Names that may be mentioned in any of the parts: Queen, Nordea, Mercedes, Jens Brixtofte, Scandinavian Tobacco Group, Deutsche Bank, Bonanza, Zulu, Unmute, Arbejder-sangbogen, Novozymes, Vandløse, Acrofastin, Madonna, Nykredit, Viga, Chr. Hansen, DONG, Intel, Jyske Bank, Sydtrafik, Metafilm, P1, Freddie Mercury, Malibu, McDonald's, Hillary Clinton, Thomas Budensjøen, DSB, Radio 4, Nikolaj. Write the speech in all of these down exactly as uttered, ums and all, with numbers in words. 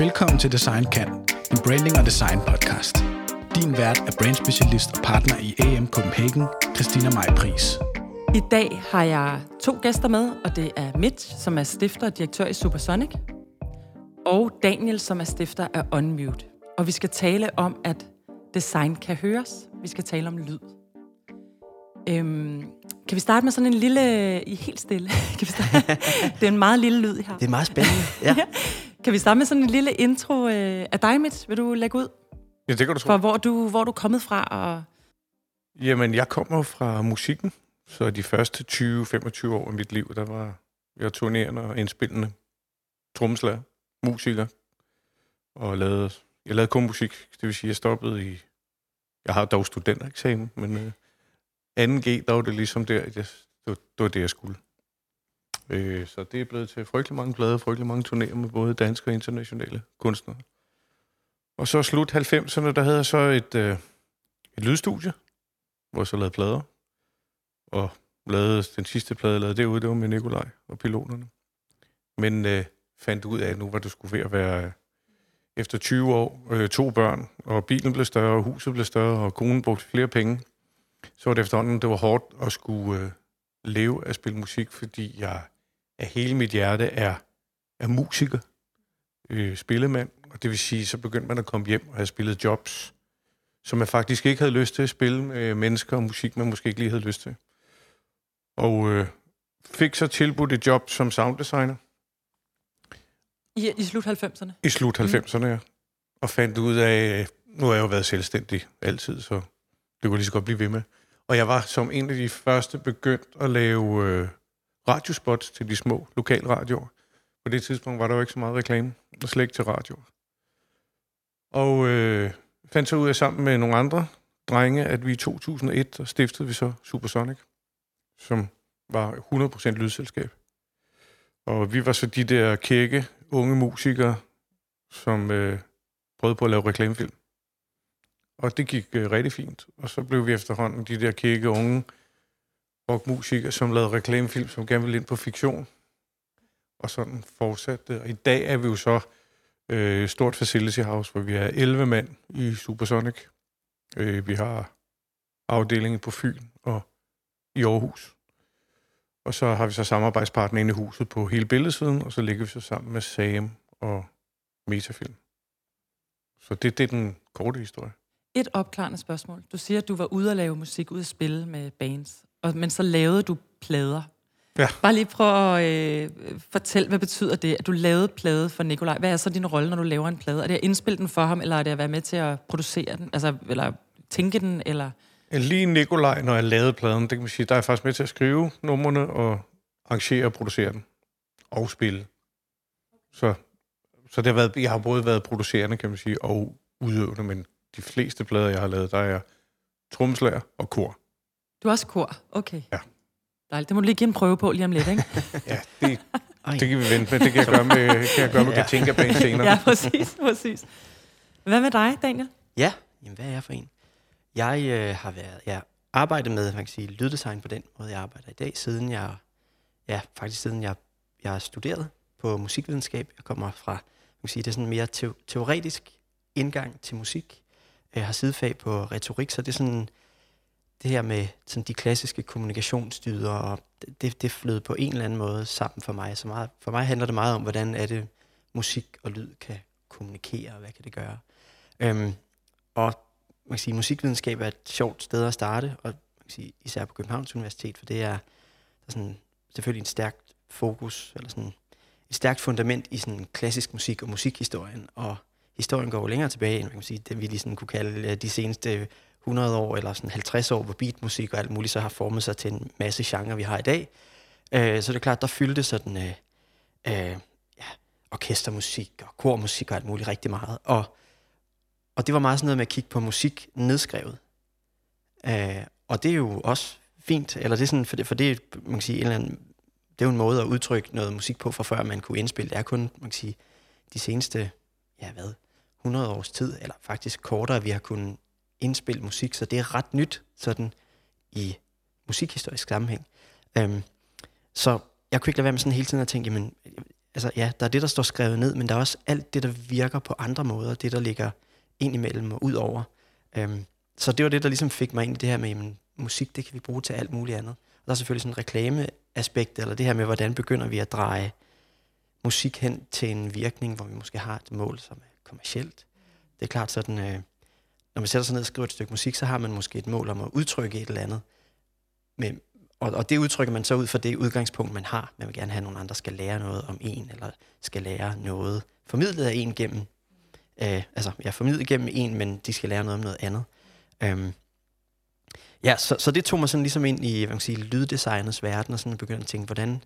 Velkommen til Design Kan, en branding og design podcast. Din vært er brandspecialist og partner i A M Copenhagen, Kristina Maj Pris. I dag har jeg to gæster med, og det er Mitch, som er stifter og direktør i Supersonic, og Daniel, som er stifter af Unmute. Og vi skal tale om, at design kan høres. Vi skal tale om lyd. Øhm, kan vi starte med sådan en lille... I helt stille. Kan vi starte? Det er en meget lille lyd, I har. Det er meget spændende, ja. Kan vi starte med sådan en lille intro øh, af dig, Mitch? Vil du lægge ud? Ja, det kan du tro. For hvor du, hvor du er kommet fra? Og... Jamen, jeg kommer fra musikken. Så de første tyve til femogtyve år af mit liv, der var jeg turnerende og indspillende trommeslager, musiker. Og lavede, jeg lavede kun musik. Det vil sige, jeg stoppede i... Jeg har dog studentereksamen, men øh, anden G, der var det ligesom der. Det, det var det, jeg skulle. Øh, så det er blevet til frygtelig mange plader, frygtelig mange turnéer med både danske og internationale kunstnere. Og så slut halvfemserne, der havde jeg så et, øh, et lydstudie, hvor jeg så lavede plader. Og lavede, den sidste plade, jeg lavede derude, det var med Nikolaj og piloterne. Men øh, fandt ud af, at nu var det skulle ved at være øh, efter tyve år, øh, to børn, og bilen blev større, og huset blev større, og konen brugte flere penge. Så var det efterhånden, det var hårdt at skulle øh, leve at spille musik, fordi jeg af hele mit hjerte er, er musiker, øh, spillemand. Og det vil sige, så begyndte man at komme hjem og have spillet jobs, som man faktisk ikke havde lyst til at spille med mennesker og musik, man måske ikke lige havde lyst til. Og øh, fik så tilbudt et job som sounddesigner. I, i slut halvfemserne? I slut halvfemserne, mm. ja. Og fandt ud af, nu har jeg jo været selvstændig altid, så det kunne lige så godt blive ved med. Og jeg var som en af de første begyndt at lave øh, radiospots til de små lokale radioer. På det tidspunkt var der jo ikke så meget reklame, og slet ikke til radioer. Og øh, fandt så ud af sammen med nogle andre drenge, at vi i to tusind og et stiftede vi så Supersonic, som var hundrede procent lydselskab. Og vi var så de der kække, unge musikere, som øh, prøvede på at lave reklamefilm. Og det gik øh, rigtig fint. Og så blev vi efterhånden de der kække, unge rockmusikere, som lavede reklamefilm, som gerne ville ind på fiktion. Og sådan fortsatte. Og i dag er vi jo så øh, stort facility house, hvor vi er elleve mand i Supersonic. Øh, vi har afdelingen på Fyn og i Aarhus. Og så har vi så samarbejdspartner inde i huset på hele billedsiden, og så ligger vi så sammen med Sam og Metafilm. Så det, det er den korte historie. Et opklarende spørgsmål. Du siger, at du var ude at lave musik, ude at spille med bands, og, men så lavede du plader. Ja. Bare lige prøv at øh, fortælle, hvad betyder det, at du lavede plade for Nikolaj? Hvad er så din rolle, når du laver en plade? Er det at indspille den for ham, eller er det at være med til at producere den? Altså, eller tænke den, eller... Lige Nikolaj, når jeg lavede pladen, det kan man sige, der er jeg faktisk med til at skrive numrene og arrangere og producere den. Og spille. Så, så det har været, jeg har både været producerende, kan man sige, og udøvende, men de fleste plader, jeg har lavet, der er trommeslager og kor. Du er også kor? Okay. Ja. Dejligt. Det må du lige give en prøve på lige om lidt, ikke? Ja, det, det kan vi vente med. Det kan jeg gøre med, kan jeg gøre med ja. Katinka-banen senere. Ja, præcis, præcis. Hvad med dig, Daniel? Ja, jamen hvad er jeg for en? Jeg øh, har været, jeg arbejdet med, man kan sige, lyddesign på den måde, jeg arbejder i dag, siden jeg, ja, faktisk siden jeg, jeg har studeret på musikvidenskab. Jeg kommer fra, man kan sige, det er sådan mere te- teoretisk indgang til musik. Jeg har sidefag på retorik, så det er sådan, det her med sådan de klassiske kommunikationsdyder, og det, det flød på en eller anden måde sammen for mig. Så meget, for mig handler det meget om, hvordan er det, musik og lyd kan kommunikere, og hvad kan det gøre. Øhm, og man kan sige, musikvidenskab er et sjovt sted at starte, og man kan sige, især på Københavns Universitet, for det er, der er sådan, selvfølgelig en stærkt fokus, eller sådan et stærkt fundament i sådan klassisk musik og musikhistorien, og historien går jo længere tilbage, end man kan sige, det vi lige sådan kunne kalde de seneste hundrede år, eller sådan halvtreds år, hvor beatmusik og alt muligt så har formet sig til en masse genre, vi har i dag. Øh, så det er klart, der fyldte sådan øh, øh, ja, orkestermusik og kormusik og alt muligt rigtig meget, og Og det var meget sådan noget med at kigge på musik nedskrevet. Øh, og det er jo også fint, eller det er sådan, for det, for det, man kan sige, en eller anden, det er jo en måde at udtrykke noget musik på, fra før man kunne indspille. Det er kun, man kan sige, de seneste, ja hvad, hundrede års tid, eller faktisk kortere, vi har kunnet indspille musik, så det er ret nyt, sådan, i musikhistorisk sammenhæng. Øh, så jeg kunne ikke lade være med sådan hele tiden at tænke, jamen, altså ja, der er det, der står skrevet ned, men der er også alt det, der virker på andre måder, det, der ligger ind imellem og ud over. Øhm, så det var det, der ligesom fik mig ind i det her med, jamen, musik, det kan vi bruge til alt muligt andet. Og der er selvfølgelig sådan en reklameaspekt, eller det her med, hvordan begynder vi at dreje musik hen til en virkning, hvor vi måske har et mål, som er kommercielt. Det er klart sådan, øh, når man sætter sig ned og skriver et stykke musik, så har man måske et mål om at udtrykke et eller andet. Men, og, og det udtrykker man så ud fra det udgangspunkt, man har. Man vil gerne have, at nogle andre skal lære noget om en, eller skal lære noget formidlet af en gennem. Øh, altså, jeg formidlet gennem en, men de skal lære noget om noget andet. Øhm, ja, så, så det tog mig sådan ligesom ind i, hvad man siger, lyddesignets verden, og sådan begyndte at tænke, hvordan...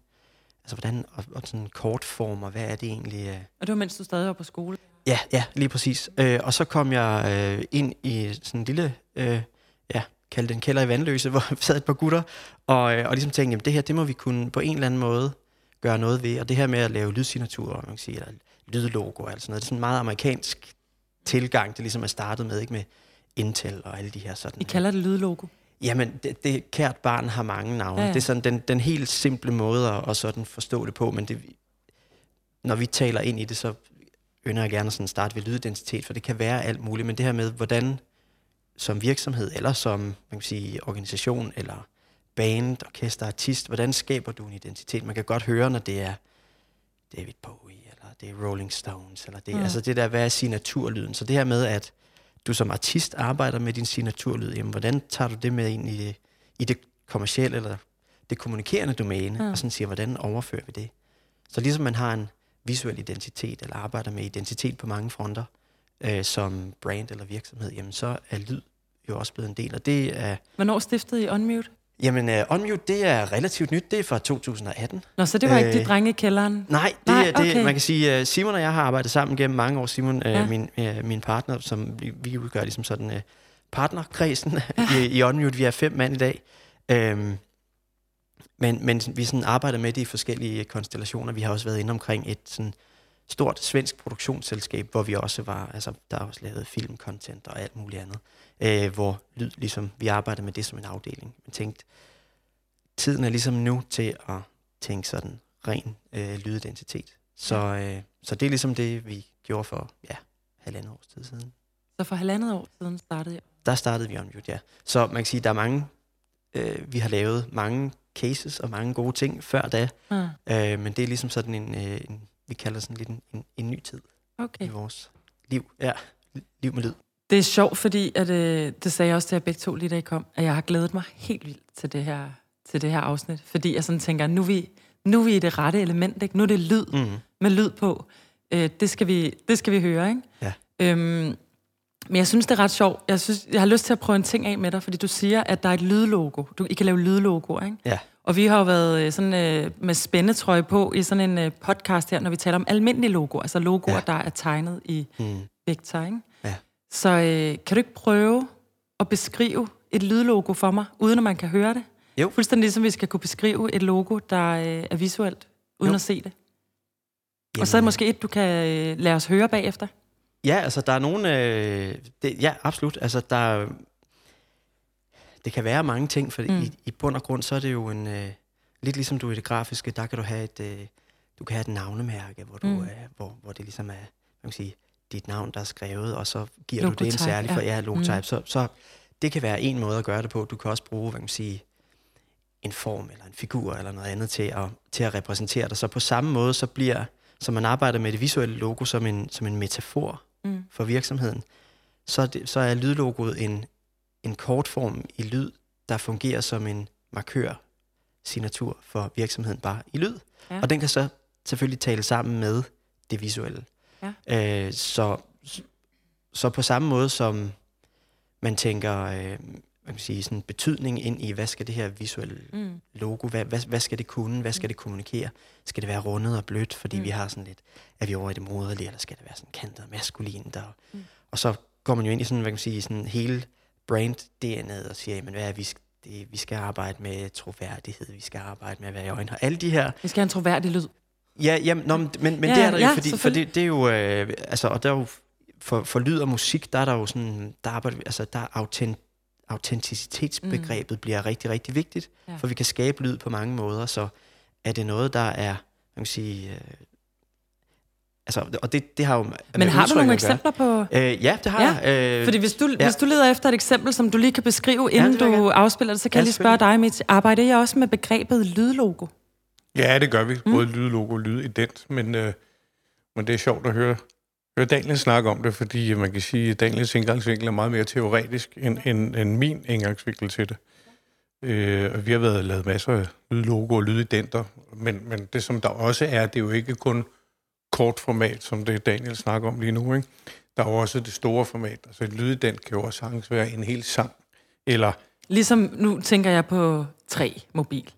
Altså, hvordan, og, og sådan kortformer, hvad er det egentlig? Øh? Og det var, mens du stadig var på skole? Ja, ja, lige præcis. Øh, og så kom jeg øh, ind i sådan en lille, øh, ja, kald det en kælder i Vandløse, hvor vi sad et par gutter, og, øh, og ligesom tænkte, jamen det her, det må vi kunne på en eller anden måde gøre noget ved. Og det her med at lave lydsignaturer, man kan sige, eller lydlogoer, eller sådan noget, det er sådan en meget amerikansk tilgang, det ligesom er startet med, ikke med Intel og alle de her sådan... I kalder det lydlogo? Jamen, det, det, kært barn har mange navne. Ja, ja. Det er sådan den, den helt simple måde at, at sådan forstå det på, men det, når vi taler ind i det, så ønsker jeg gerne at starte ved lydidentitet, for det kan være alt muligt, men det her med, hvordan som virksomhed, eller som man kan sige, organisation, eller band, orkester, artist, hvordan skaber du en identitet? Man kan godt høre, når det er David Bowie, eller det er Rolling Stones, eller det, ja. altså det der, hvad er signaturlyden? Så det her med, at du som artist arbejder med din signaturlyd, jamen, hvordan tager du det med ind i det, i det kommercielle eller det kommunikerende domæne, ja. og sådan siger, hvordan overfører vi det? Så ligesom man har en visuel identitet, eller arbejder med identitet på mange fronter, øh, som brand eller virksomhed, jamen så er lyd jo også blevet en del, og det er... Hvornår stiftede I Unmute? Jamen, uh, Unmute, det er relativt nyt. Det er fra to tusind atten. Nå, så det var uh, ikke de drenge i kælderen? Nej, det nej, er det. Okay. Man kan sige, uh, Simon og jeg har arbejdet sammen gennem mange år. Simon, uh, ja. min, uh, min partner, som vi, vi udgør ligesom sådan uh, partnerkredsen ja. i, i Unmute. Vi er fem mand i dag. Uh, men, men vi sådan arbejder med det i forskellige konstellationer. Vi har også været inde omkring et sådan stort svensk produktionsselskab, hvor vi også var, altså der er også lavet filmcontent og alt muligt andet, øh, hvor lyd ligesom, vi arbejdede med det som en afdeling. Man tænkte, tiden er ligesom nu til at tænke sådan ren øh, lydidentitet. Så, øh, så det er ligesom det, vi gjorde for, ja, halvandet års tid siden. Så for halvandet år siden startede jeg? Der startede vi Unmute, ja. Så man kan sige, der er mange, øh, vi har lavet mange cases og mange gode ting før da, mm. øh, men det er ligesom sådan en, øh, en vi kalder sådan lidt en, en, en ny tid okay. i vores liv. Ja, liv med lyd. Det er sjovt, fordi at, øh, det sagde jeg også til jer begge to lige da I kom, at jeg har glædet mig helt vildt til det her, til det her afsnit. Fordi jeg sådan tænker, nu er vi, nu er vi i det rette element, ikke? Nu er det lyd mm-hmm. med lyd på. Øh, det, skal vi, det skal vi høre, ikke? Ja. Øhm, men jeg synes, det er ret sjovt. Jeg, synes, jeg har lyst til at prøve en ting af med dig, fordi du siger, at der er et lydlogo. Du, I kan lave lydlogoer, ikke? Ja. Og vi har jo været sådan, øh, med spændetrøje på i sådan en øh, podcast her, når vi taler om almindelige logoer, altså logoer, ja. der er tegnet i mm. vektor, ikke? Ja. Så øh, kan du ikke prøve at beskrive et lydlogo for mig, uden at man kan høre det? Jo. Fuldstændig ligesom vi skal kunne beskrive et logo, der øh, er visuelt, uden jo. at se det. Jamen. Og så er det måske et, du kan øh, lade os høre bagefter. Ja, altså der er nogen... Øh, det, ja, absolut. Altså der... Det kan være mange ting, for mm. i, i bund og grund, så er det jo en... Øh, lidt ligesom du i det grafiske, der kan du have et, øh, du kan have et navnemærke, hvor, du, mm. øh, hvor, hvor det ligesom er, man kan sige, dit navn, der er skrevet, og så giver logotype, du det en særlig for jer ja. ja, logotype. Mm. Så, så det kan være en måde at gøre det på. Du kan også bruge, hvad man sige, en form eller en figur eller noget andet til at, til at repræsentere dig. Så på samme måde, så bliver, så man arbejder med det visuelle logo som en, som en metafor mm. for virksomheden, så, det, så er lydlogoet en... en kortform i lyd, der fungerer som en markør-signatur for virksomheden bare i lyd. Ja. Og den kan så selvfølgelig tale sammen med det visuelle. Ja. Øh, så, så på samme måde som man tænker øh, hvad kan man sige, sådan betydning ind i, hvad skal det her visuelle mm. logo, hvad, hvad, hvad skal det kunne, hvad skal det kommunikere? Skal det være rundet og blødt, fordi mm. vi har sådan lidt, er vi over i det moderlige, eller skal det være sådan kantet og maskulint? Og, mm. og så går man jo ind i sådan, hvad kan man sige, sådan hele brand-D N A'et og siger, jamen, hvad er vi, det, vi skal arbejde med troværdighed, vi skal arbejde med at være i øjne, og alle de her... Vi skal have en troværdig lyd. Ja, jamen, nå, men, men ja, det er der ja, jo, fordi, for det, det er jo, øh, altså, og der er jo, for, for lyd og musik, der er der jo sådan, der arbejder, altså, der autent, autenticitetsbegrebet mm. bliver rigtig, rigtig vigtigt, ja. for vi kan skabe lyd på mange måder, så er det noget, der er, man kan sige, øh, Altså, og det, det har jo... Men har du nogle eksempler på... Øh, ja, det har jeg. Ja. Øh, Fordi hvis du, ja. hvis du leder efter et eksempel, som du lige kan beskrive, inden ja, du afspiller det, så kan ja, jeg lige spørge dig, Mitch. Arbejder I også med begrebet lydlogo? Ja, det gør vi. Både mm. lydlogo og lydident. Men, øh, men det er sjovt at høre, høre Daniel snakke om det, fordi man kan sige, at Daniels indgangsvinkel er meget mere teoretisk, end, end, end min indgangsvinkel til det. Øh, vi har været lavet masser af lydlogo og lydidenter, men, men det som der også er, det er jo ikke kun... kort format, som det Daniel snakker om lige nu, ikke? Der er også det store format. Altså et lydident kan jo også sagtens være en hel sang. Eller... Ligesom nu tænker jeg på tre mobil.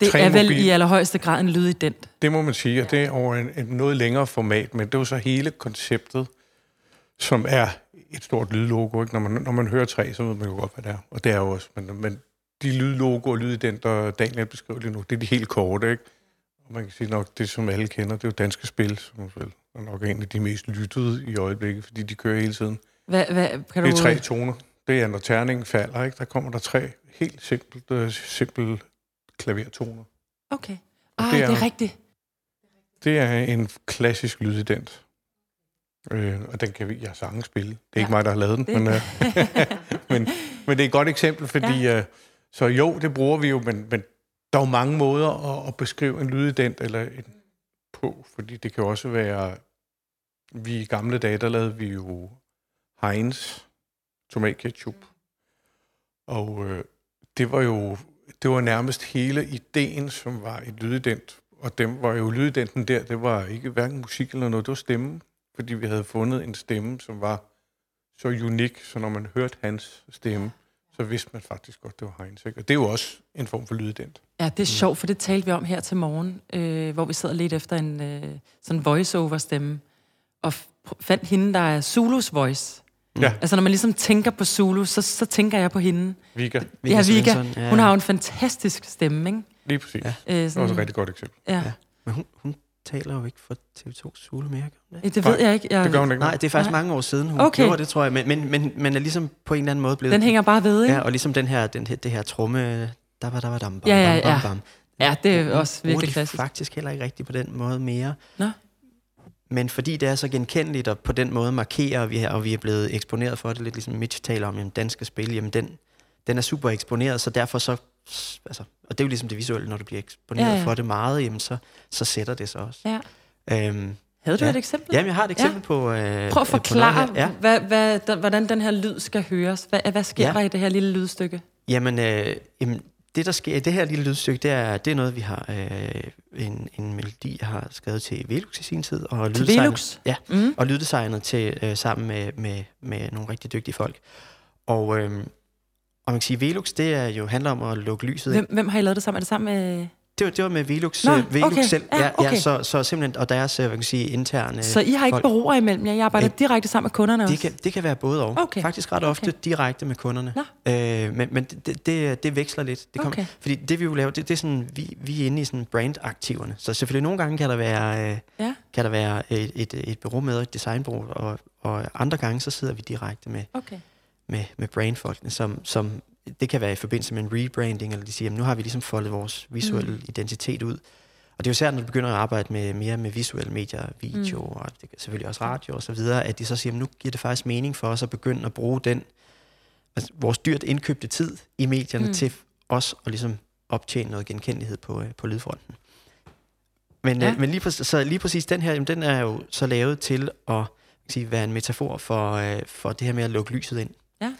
Det tre er mobil. Vel i allerhøjeste grad en lydident. Det må man sige, og det er over en, en noget længere format, men det er jo så hele konceptet, som er et stort lydlogo, ikke? Når man, når man hører tre, så ved man jo godt, hvad det er. Og det er jo også, men, men de lydlogo og lydidenter, Daniel beskriver lige nu, det er de helt korte, ikke? Og man kan sige nok, det som alle kender, det er jo Danske Spil, som er nok en af de mest lyttede i øjeblikket, fordi de kører hele tiden. Hva, hva, kan det er du... tre toner. Det er, når terningen falder, ikke? Der kommer der tre helt simpelt, uh, simpelt klavertoner. Okay. Ah, det er, det er rigtigt. Det er en klassisk lydident. Øh, og den kan vi, jeg sange spille. Det er ja. ikke mig, der har lavet den, det. Men, uh, men, men det er et godt eksempel, fordi... Ja. Uh, så jo, det bruger vi jo, men... men der er jo mange måder at, at beskrive en lydident eller en på, fordi det kan også være... Vi i gamle dage, der lavede vi jo Heinz tomatketchup. Og øh, det var jo det var nærmest hele ideen, som var et lydident. Og dem var jo lydidenten der, det var ikke hverken musik eller noget, det var stemme. Fordi vi havde fundet en stemme, som var så unik, så når man hørte hans stemme, så vidste man faktisk godt, det var Heinz. Og det er jo også en form for lydident. Ja, det er sjovt, for det talte vi om her til morgen, øh, hvor vi sad lidt efter en øh, sådan voice-over-stemme, og f- fandt hende, der er Zulus voice. Ja. Altså, når man ligesom tænker på Zulu, så, så tænker jeg på hende. Viga. Viga ja, Viga. Ja. Hun har jo en fantastisk stemme, ikke? Lige præcis. Ja. Øh, det er også et rigtig godt eksempel. Ja. Ja. Men hun, hun taler jo ikke for T V to Zulu mere. Ja. Det ved nej, jeg ikke. Jeg... Det gør hun ikke. Nej, det er faktisk nej. mange år siden, hun okay. gjorde det, tror jeg. Men, men, men, men er ligesom på en eller anden måde blevet... Den hænger bare ved, ikke? Ja, og ligesom den her, den, det her tromme... Der var der var dam, bam, ja, ja, ja. Bam, bam. Ja, det er også virkelig klassisk. Faktisk heller ikke rigtigt på den måde mere. Nå. Men fordi det er så genkendeligt, og på den måde markerer vi her, og vi er blevet eksponeret for det, lidt ligesom Mitch taler om, jamen Danske Spil, jamen den, den er super eksponeret, så derfor så, altså, og det er jo ligesom det visuelle, når du bliver eksponeret ja, ja. for det meget, jamen så, så sætter det sig også. Ja. Øhm, Havde du ja. et eksempel? Jamen, jeg har et eksempel ja. på... Øh, Prøv at forklare, ja. hvad, hvad, den, hvordan den her lyd skal høres. Hvad, hvad sker ja. der i det her lille lydstykke? Jamen, øh, jamen det, der sker i det her lille lydstykke, det er, det er noget, vi har øh, en, en melodi, jeg har skrevet til Velux i sin tid. Og Velux? Ja, mm. og lyddesignet til, øh, sammen med, med, med nogle rigtig dygtige folk. Og, øh, og man kan sige, Velux, det er jo, handler om at lukke lyset. Hvem, hvem har I lavet det sammen? Er det sammen med... Det var, det var med Velux, Nå, Velux okay. selv. Ja, okay. ja, så, så simpelthen, og deres, hvad kan jeg sige, interne... Så I har ikke bureauer imellem jer? Jeg arbejder øh, direkte sammen med kunderne det også? Kan, det kan være både og. Okay. Faktisk ret okay. ofte direkte med kunderne. Øh, men men det, det, det veksler lidt. Det okay. kom, fordi det, vi jo laver, det, det er sådan, vi, vi er inde i sådan brandaktiverne. Så selvfølgelig nogle gange kan der være, øh, ja. kan der være et, et, et bureau med, et designbureau, og, og andre gange, så sidder vi direkte med, okay. med, med brandfolkene, som... som det kan være i forbindelse med en rebranding, eller de siger, jamen, nu har vi ligesom foldet vores visuelle mm. identitet ud. Og det er jo særligt, når du begynder at arbejde med, mere med visuelle medier, video mm. og det, selvfølgelig også radio og så videre, at de så siger, jamen, nu giver det faktisk mening for os at begynde at bruge den, altså, vores dyrt indkøbte tid i medierne mm. til os at ligesom optjene noget genkendelighed på, øh, på lydfronten. Men, ja. øh, men lige, præcis, så lige præcis den her, jamen, den er jo så lavet til at sige, være en metafor for, øh, for det her med at lukke lyset ind. Ja.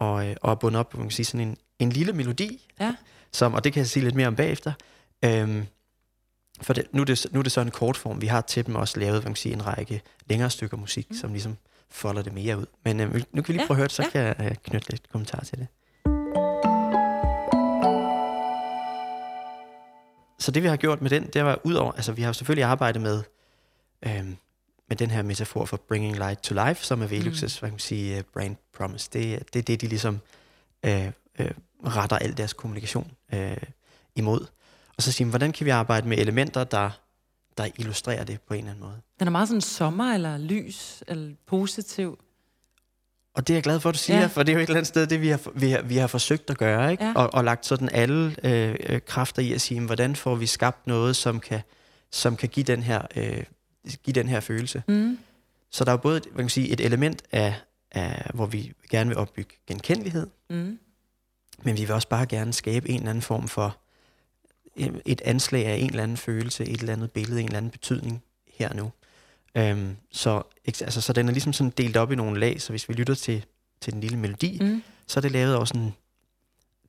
og, og bundet op, man kan sige, sådan en, en lille melodi, ja. som, og det kan jeg sige lidt mere om bagefter. Øhm, for det, nu, er det, nu er det så en kortform. Vi har til dem også lavet, man kan sige, en række længere stykker musik, mm. som ligesom folder det mere ud. Men øhm, nu kan vi lige ja. prøve at høre det, så ja. kan jeg øh, knytte lidt kommentar til det. Så det, vi har gjort med den, det var udover, altså vi har selvfølgelig arbejdet med... Øhm, med den her metafor for Bringing Light to Life, som er Velux's, hvad kan man sige, brand promise. Det, det er det, de ligesom øh, øh, retter al deres kommunikation øh, imod. Og så siger man, hvordan kan vi arbejde med elementer, der, der illustrerer det på en eller anden måde? Den er meget sådan sommer, eller lys, eller positiv. Og det er jeg glad for, at du siger, ja. for det er jo et eller andet sted, det vi har, vi har, vi har forsøgt at gøre, ikke? Ja. Og, og lagt sådan alle øh, kræfter i at sige, hvordan får vi skabt noget, som kan, som kan give den her... Øh, give den her følelse. Mm. Så der er både man kan sige, et element af, af, hvor vi gerne vil opbygge genkendelighed, mm. men vi vil også bare gerne skabe en eller anden form for et anslag af en eller anden følelse, et eller andet billede, en eller anden betydning her nu. Øhm, så, altså, så den er ligesom sådan delt op i nogle lag, så hvis vi lytter til, til den lille melodi, mm. så er det lavet også sådan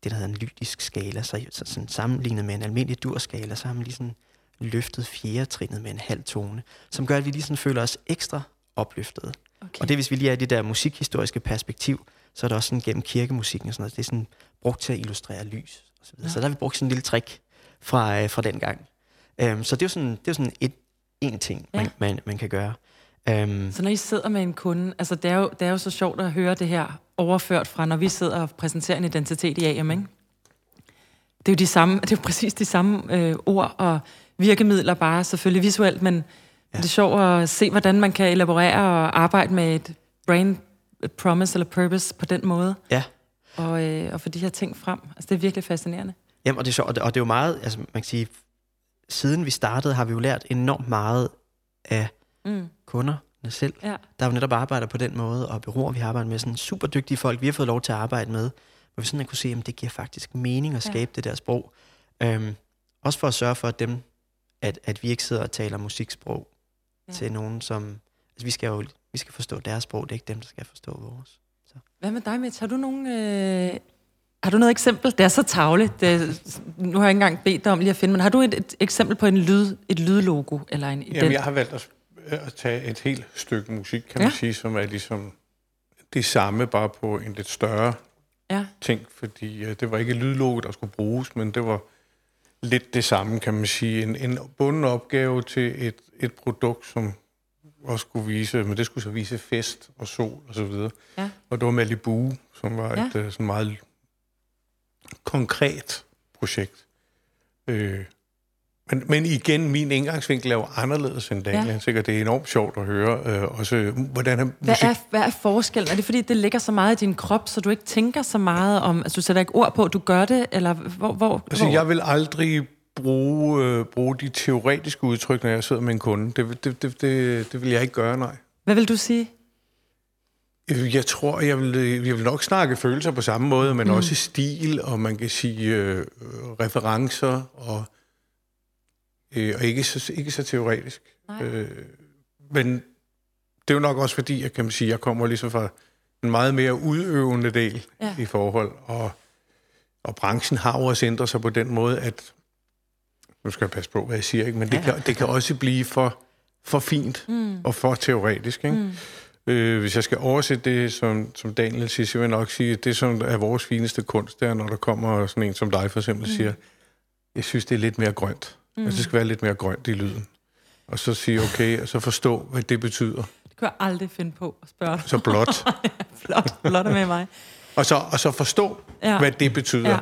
det, der hedder en lydisk skala, så, så sådan sammenlignet med en almindelig durskala, så har man lige sådan løftet fjerdetrinet med en halv tone, som gør, at vi lige sådan føler os ekstra opløftede. Okay. Og det, hvis vi lige er i det der musikhistoriske perspektiv, så er det også sådan gennem kirkemusikken og sådan noget, det er sådan brugt til at illustrere lys og så videre. Så der har vi brugt sådan en lille trick fra, øh, fra den gang. Øhm, så det er jo sådan, det er sådan et en ting, man, ja. man, man kan gøre. Um, så når I sidder med en kunde, altså det er, jo, det er jo så sjovt at høre det her overført fra, når vi sidder og præsenterer en identitet i A M, ikke? Det er jo, de samme, det er jo præcis de samme øh, ord og virkemidler, bare selvfølgelig visuelt, men ja. Det er sjovt at se, hvordan man kan elaborere og arbejde med et brand promise eller purpose på den måde. Ja. Og, øh, og få de her ting frem. Altså det er virkelig fascinerende. Jamen, og det er sjovt, og det, og det er jo meget, altså man kan sige, siden vi startede, har vi jo lært enormt meget af mm. kunderne selv. Ja. Der er jo netop arbejder på den måde, og bureauer, vi har arbejdet med, sådan super dygtige folk, vi har fået lov til at arbejde med, hvor vi sådan kunne se, at det giver faktisk mening at skabe ja. Det der sprog. Øhm, også for at sørge for, at, dem, at, at vi ikke sidder og taler musiksprog ja. Til nogen, som... Altså vi skal jo vi skal forstå deres sprog, det er ikke dem, der skal forstå vores. Så. Hvad med dig, Mette? Har du nogen... Øh Har du noget eksempel? Det er så tarveligt. Nu har jeg ikke engang bedt dig om lige at finde, men har du et, et eksempel på en lyd, et lydlogo? Eller en, Jamen, jeg har valgt at, at tage et helt stykke musik, kan ja. Man sige, som er ligesom det samme, bare på en lidt større ja. Ting, fordi uh, det var ikke et lydlogo, der skulle bruges, men det var lidt det samme, kan man sige. En, en bunden opgave til et, et produkt, som også skulle vise, men det skulle så vise fest og sol og så videre. Ja. Og det var Malibu, som var ja. Et uh, sådan meget... konkret projekt. Øh, men, men igen, min indgangsvinkel er jo anderledes end Daniel. Ja. Sikkert, det er enormt sjovt at høre. Øh, også, hvordan er musik... hvad, er, hvad er forskellen? Er det fordi, det ligger så meget i din krop, så du ikke tænker så meget om... Altså, du sætter ikke ord på, du gør det, eller hvor... hvor altså, hvor? Jeg vil aldrig bruge, øh, bruge de teoretiske udtryk, når jeg sidder med en kunde. Det, det, det, det, det vil jeg ikke gøre, nej. Hvad vil du sige? Jeg tror, jeg vil, jeg vil nok snakke følelser på samme måde, men mm. også stil, og man kan sige øh, referencer, og, øh, og ikke, så, ikke så teoretisk. Øh, men det er jo nok også fordi, jeg kan sige, jeg kommer ligesom fra en meget mere udøvende del ja. I forhold, og, og branchen har også ændret sig på den måde, at, nu skal jeg passe på, hvad jeg siger, ikke? Men ja. det, kan, det kan også blive for, for fint mm. og for teoretisk, ikke? Mm. Hvis jeg skal oversætte det, som, som Daniel siger, så vil jeg nok sige, at det, som er vores fineste kunst, der når der kommer sådan en som dig, for eksempel, mm. siger, jeg synes, det er lidt mere grønt. Mm. Altså, det skal være lidt mere grønt i lyden. Og så sige, okay, og så forstå, hvad det betyder. Det kan jeg aldrig finde på at spørge dig. Så blot. ja, blot. Blot er med mig. og, så, og så forstå, ja. Hvad det betyder. Ja.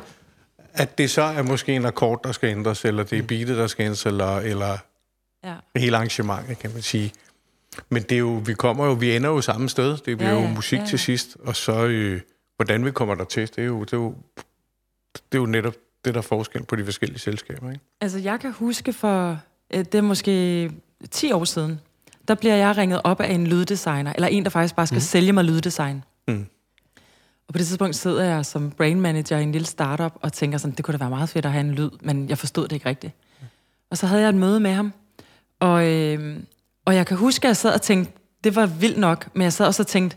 At det så er måske en akkord, der skal ændres, eller det er beatet, der skal ændres, eller, eller ja. Hele arrangementet, kan man sige. Men det er jo, vi kommer jo, vi ender jo samme sted. Det bliver ja, ja, jo musik ja, ja. Til sidst, og så øh, hvordan vi kommer der til, det er jo, det er jo, det er jo netop det der forskel på de forskellige selskaber, ikke? Altså, jeg kan huske for øh, det er måske ti år siden, der bliver jeg ringet op af en lyddesigner eller en der faktisk bare skal mm. sælge mig lyddesign. Mm. Og på det tidspunkt sidder jeg som brand manager i en lille startup og tænker sådan, det kunne da være meget fedt at have en lyd, men jeg forstod det ikke rigtigt. Mm. Og så havde jeg et møde med ham, og øh, Og jeg kan huske, at jeg sad og tænkte, det var vildt nok, men jeg sad også og tænkte,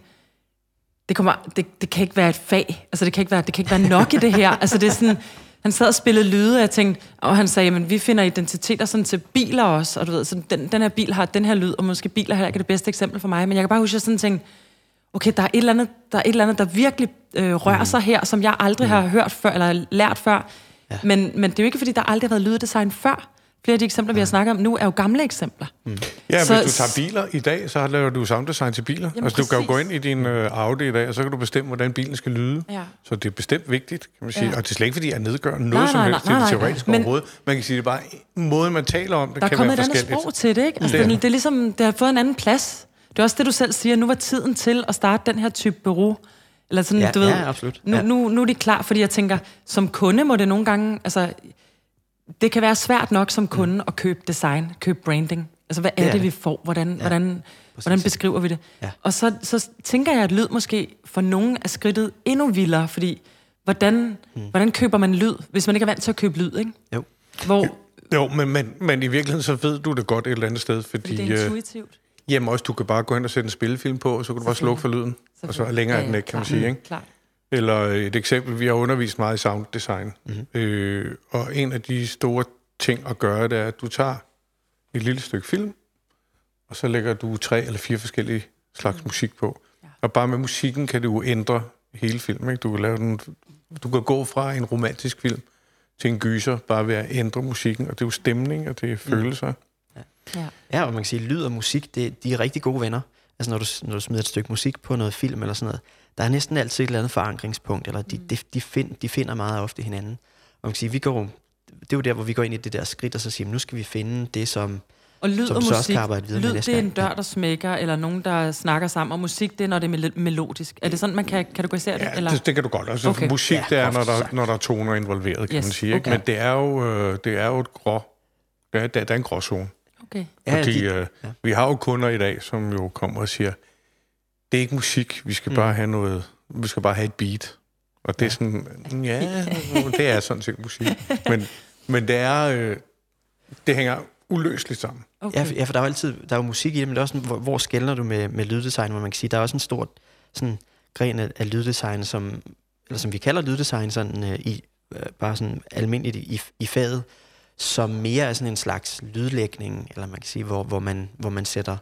det, kommer, det, det kan ikke være et fag, altså det kan ikke være, det kan ikke være nok i det her. Altså det er sådan, han sad og spillede lyde, og jeg tænkte, og han sagde, men vi finder identiteter sådan til biler også, og du ved, så den, den her bil har den her lyd, og måske biler har ikke det bedste eksempel for mig, men jeg kan bare huske, at jeg sådan tænkte, okay, der er et eller andet, der, er et eller andet, der virkelig øh, rører sig her, som jeg aldrig har hørt før, eller lært før, ja. men, men det er jo ikke, fordi der aldrig har været lyddesign før. Flere af de eksempler, vi har snakket om nu, er jo gamle eksempler. Mm. Ja, så, hvis du tager biler i dag, så laver du sounddesign til biler. Jamen, altså, du præcis. Kan jo gå ind i din uh, Audi i dag, og så kan du bestemme, hvordan bilen skal lyde. Ja. Så det er bestemt vigtigt, kan man sige. Ja. Og det er slet ikke, fordi jeg nedgør noget nej, som nej, helst nej, nej, til det teoretiske område. Man kan sige, det er bare måden, man taler om det, der kan være forskelligt. Der er kommet et andet sprog til det, ikke? Altså, det, det er ligesom, det har fået en anden plads. Det er også det, du selv siger. Nu var tiden til at starte den her type bureau. Eller sådan, ja, du ved, ja, absolut. Nu, nu, nu er de klar, fordi jeg tænker, som kunde må det nogle gange... Altså, det kan være svært nok som kunde at købe design, købe branding, Altså, hvad er det, det, er det. vi får? Hvordan, ja, hvordan, hvordan beskriver vi det? Ja. Og så, så tænker jeg, at lyd måske for nogen er skridtet endnu vildere, fordi hvordan, hmm. hvordan køber man lyd, hvis man ikke er vant til at købe lyd, ikke? Jo. Hvor... Jo, men, men, men i virkeligheden så ved du det godt et eller andet sted, fordi... Det er intuitivt. Øh, jamen også, du kan bare gå hen og sætte en spillefilm på, og så kan du bare slukke for lyden, og så længere ja, ja, den ikke, kan klar. man sige, ikke? Klar. Eller et eksempel, vi har undervist meget i sounddesign, mm-hmm. øh, og en af de store ting at gøre, det er, at du tager et lille stykke film, og så lægger du tre eller fire forskellige slags mm. musik på. Ja. Og bare med musikken kan du ændre hele filmen, ikke? Du kan lave den, du kan gå fra en romantisk film til en gyser, bare ved at ændre musikken, og det er jo stemning, og det er følelser. Ja, ja. ja og man kan sige, lyd og musik, det, de er rigtig gode venner. Altså, når du, når du smider et stykke musik på noget film eller sådan noget, der er næsten altid et eller andet forankringspunkt, eller de, mm. de, de, find, de finder meget ofte hinanden. Og man kan sige, vi går, det er jo der, hvor vi går ind i det der skridt, og så siger, nu skal vi finde det, som... Og lyd som og musik, lyd det er en dør, der smækker, eller nogen, der snakker sammen, og musik, det er, når det er melodisk. Er det sådan, man kan kategorisere det? Ja, eller? Det, det kan du godt. Altså, okay. Musik, ja, det er, når der, når der er toner involveret, kan yes. man sige. Ikke? Okay. Men det er jo, det er jo et grå... Ja, der er en gråzone. Okay. Fordi ja, de, øh, ja. vi har jo kunder i dag, som jo kommer og siger, det er ikke musik, vi skal mm. bare have noget... Vi skal bare have et beat. Og det er sådan... Ja, det er sådan set musik. Men, men det er... Øh, det hænger... uløseligt sammen. Okay. Ja, for der er jo altid der er jo musik i det, men der er også sådan, hvor, hvor skelner du med, med lyddesign, hvor man kan sige, der er også en stor sådan, gren af, af lyddesign, som, eller som vi kalder lyddesign, sådan, øh, i, øh, bare sådan almindeligt i, i faget, som mere er sådan en slags lydlægning, eller man kan sige, hvor, hvor, man, hvor man sætter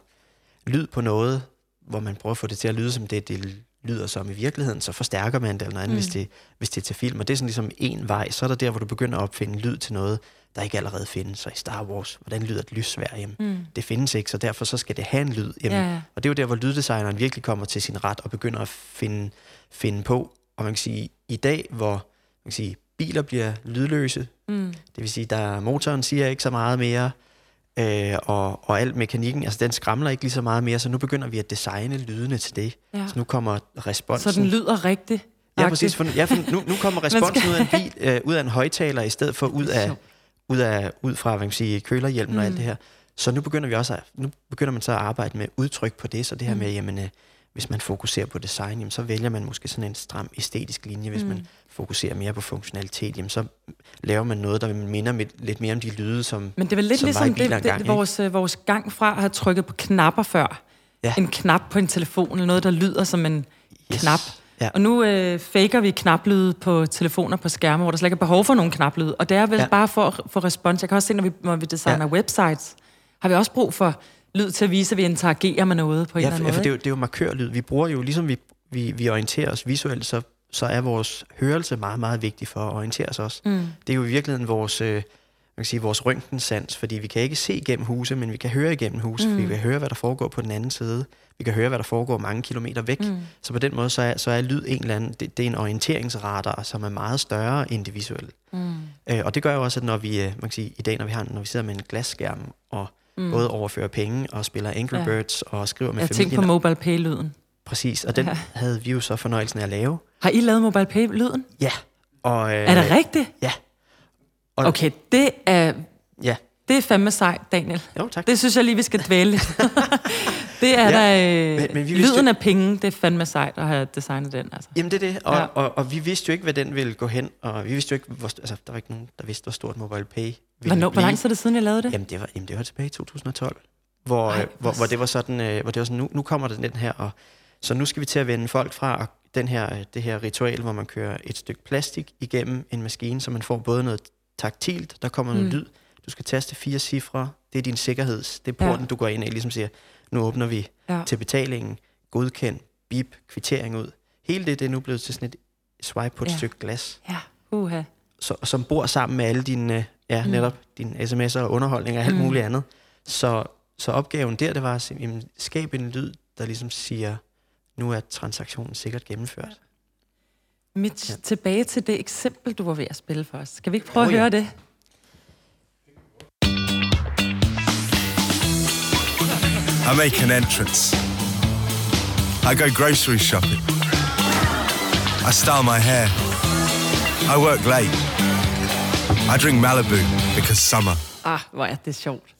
lyd på noget, hvor man prøver at få det til at lyde som det, det lyder som i virkeligheden, så forstærker man det eller noget andet, mm. hvis, det, hvis det er til film. Og det er sådan ligesom en vej, så er der der, hvor du begynder at opfinde lyd til noget, der ikke allerede findes. Så i Star Wars, hvordan lyder et lyssværd? Mm. Det findes ikke, så derfor så skal det have en lyd. Ja, ja. Og det er jo der, hvor lyddesigneren virkelig kommer til sin ret og begynder at finde, finde på. Og man kan sige, i dag, hvor man kan sige, biler bliver lydløse, mm. det vil sige, der motoren siger ikke så meget mere, øh, og, og alt mekanikken, altså den skramler ikke lige så meget mere, så nu begynder vi at designe lydene til det. Ja. Så nu kommer responsen. Så den lyder rigtigt? Ja, præcis. For, ja, for nu, nu kommer responsen skal... ud, af en bil, øh, ud af en højtaler, i stedet for ud af... Ud, af, ud fra, hvad man kan sige, kølerhjelmen mm. og alt det her. Så nu begynder vi også at, nu begynder man så at arbejde med udtryk på det, så det her med, jamen, øh, hvis man fokuserer på design, jamen, så vælger man måske sådan en stram æstetisk linje. Hvis mm. man fokuserer mere på funktionalitet, jamen, så laver man noget, der minder med, lidt mere om de lyde, som, men det var lidt ligesom det, det, gang, vores, vores gang fra at have trykket på knapper før. Ja. En knap på en telefon, eller noget, der lyder som en yes. knap. Ja. Og nu øh, faker vi knaplyde på telefoner på skærme, hvor der slet ikke er behov for nogen knaplyde. Og det er vel ja. bare for at få respons. Jeg kan også se, når vi, når vi designer ja. websites, har vi også brug for lyd til at vise, at vi interagerer med noget på en ja, eller anden måde. Ja, for det er jo, det er jo markørlyd. Vi bruger jo, ligesom vi, vi, vi orienterer os visuelt, så, så er vores hørelse meget, meget vigtig for at orientere os også. Mm. Det er jo i virkeligheden vores, øh, man kan sige, vores røntgensans, fordi vi kan ikke se igennem huse, men vi kan høre igennem huse, mm. fordi vi kan høre, hvad der foregår på den anden side. Vi kan høre, hvad der foregår mange kilometer væk. Mm. Så på den måde, så er, så er lyd en eller anden... Det, det er en orienteringsradar, som er meget større end det visuelle. Mm. Øh, og det gør jo også, at når vi... Man kan sige, i dag, når vi, har, når vi sidder med en glasskærm, og mm. både overfører penge, og spiller Angry ja. Birds, og skriver med Jeg familien... Jeg tænkte på MobilePay-lyden. Præcis, og den ja. havde vi jo så fornøjelsen af at lave. Har I lavet MobilePay-lyden? Ja. Og, øh, er det rigtigt? Ja. Og okay, det er... Ja. Det er fandme sejt, Daniel. Jo, tak. Det synes jeg lige, vi skal dvæle. Det er ja, der... Øh, men, men lyden jo, af penge, det er fandme sejt at have designet den, altså. Jamen, det er det. Og, ja. og, og vi vidste jo ikke, hvad den ville gå hen. Og vi vidste jo ikke... Hvor, altså, der var ikke nogen, der vidste, hvor stort MobilePay ville blive. Hvor lang tid er det siden, jeg lavede det? Jamen, det var, jamen, det var tilbage i to tusind og tolv. Hvor, Ej, øh, hvor, hvor det var sådan... Øh, hvor det var sådan nu, nu kommer der den her, og... Så nu skal vi til at vende folk fra den her, det her ritual, hvor man kører et stykke plastik igennem en maskine, så man får både noget taktilt, der kommer noget mm. lyd. Du skal taste fire cifre. Det er din sikkerhed. Det er porten, ja. du går ind i, ligesom siger... Nu åbner vi ja. til betalingen, godkend, bip, kvittering ud. Hele det, det er nu blevet til sådan et swipe på et ja. stykke glas. Ja, uha. Så, som bor sammen med alle dine, ja, mm. netop dine sms'er og underholdninger og alt mm. muligt andet. Så, så opgaven der, det var at jamen, skabe en lyd, der ligesom siger, nu er transaktionen sikkert gennemført. Ja. Mit ja. tilbage til det eksempel, du var ved at spille for os. Skal vi ikke prøve oh, at høre ja. det? I make an entrance. I go grocery shopping. I style my hair. I work late. I drink Malibu because summer. Ah, hvor er det sjovt.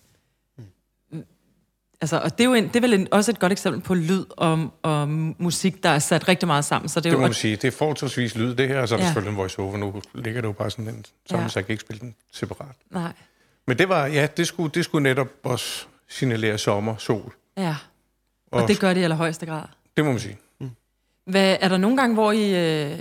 Altså, og det er jo en, det er vel en, også et godt eksempel på lyd og, og musik, der er sat rigtig meget sammen. Så det er det må jo, man sige. Det er forholdsvis lyd, det her, og så er der ja. selvfølgelig en voice-over. Nu ligger det jo bare sådan en sammen, ja. så jeg kan ikke spille den separat. Nej. Men det var, ja, det skulle, det skulle netop også signalere sommer, sol. Ja, og, og det gør det i allerhøjeste grad. Det må man sige. Mm. Hvad, er der nogle gange, hvor I, øh,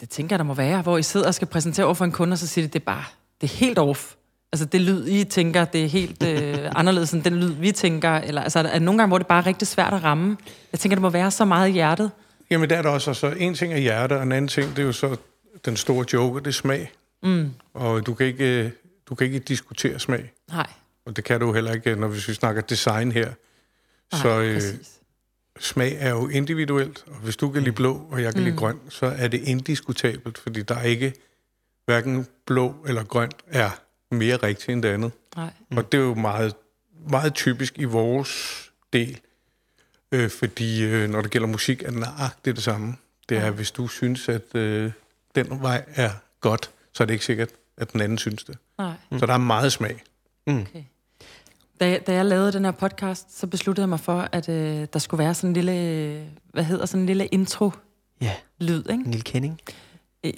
det tænker jeg, der må være, hvor I sidder og skal præsentere over for en kunde, og så siger det, det er bare, det er helt off. Altså det lyd, I tænker, det er helt øh, anderledes end den lyd, vi tænker? Eller, altså, er der nogle gange, hvor det bare er rigtig svært at ramme? Jeg tænker, det må være så meget i hjertet. Jamen, der er der også så en ting er hjertet, og en anden ting, det er jo så den store joke, det er smag. Mm. Og du kan, ikke, du kan ikke diskutere smag. Nej. Og det kan du heller ikke, når vi snakker design her. Nej, så øh, smag er jo individuelt, og hvis du kan lide blå, og jeg kan mm. lide grøn, så er det indiskutabelt, fordi der er ikke hverken blå eller grønt er mere rigtigt end det andet. Nej. Og det er jo meget, meget typisk i vores del, øh, fordi øh, når det gælder musik, er nøjagtigt det samme. Det er, hvis du synes, at øh, den vej er godt, så er det ikke sikkert, at den anden synes det. Nej. Så der er meget smag. Mm. Okay. Da, da jeg lavede den her podcast, så besluttede jeg mig for, at øh, der skulle være sådan en lille, hvad hedder sådan en lille intro-lyd, yeah. ikke? En lille kending.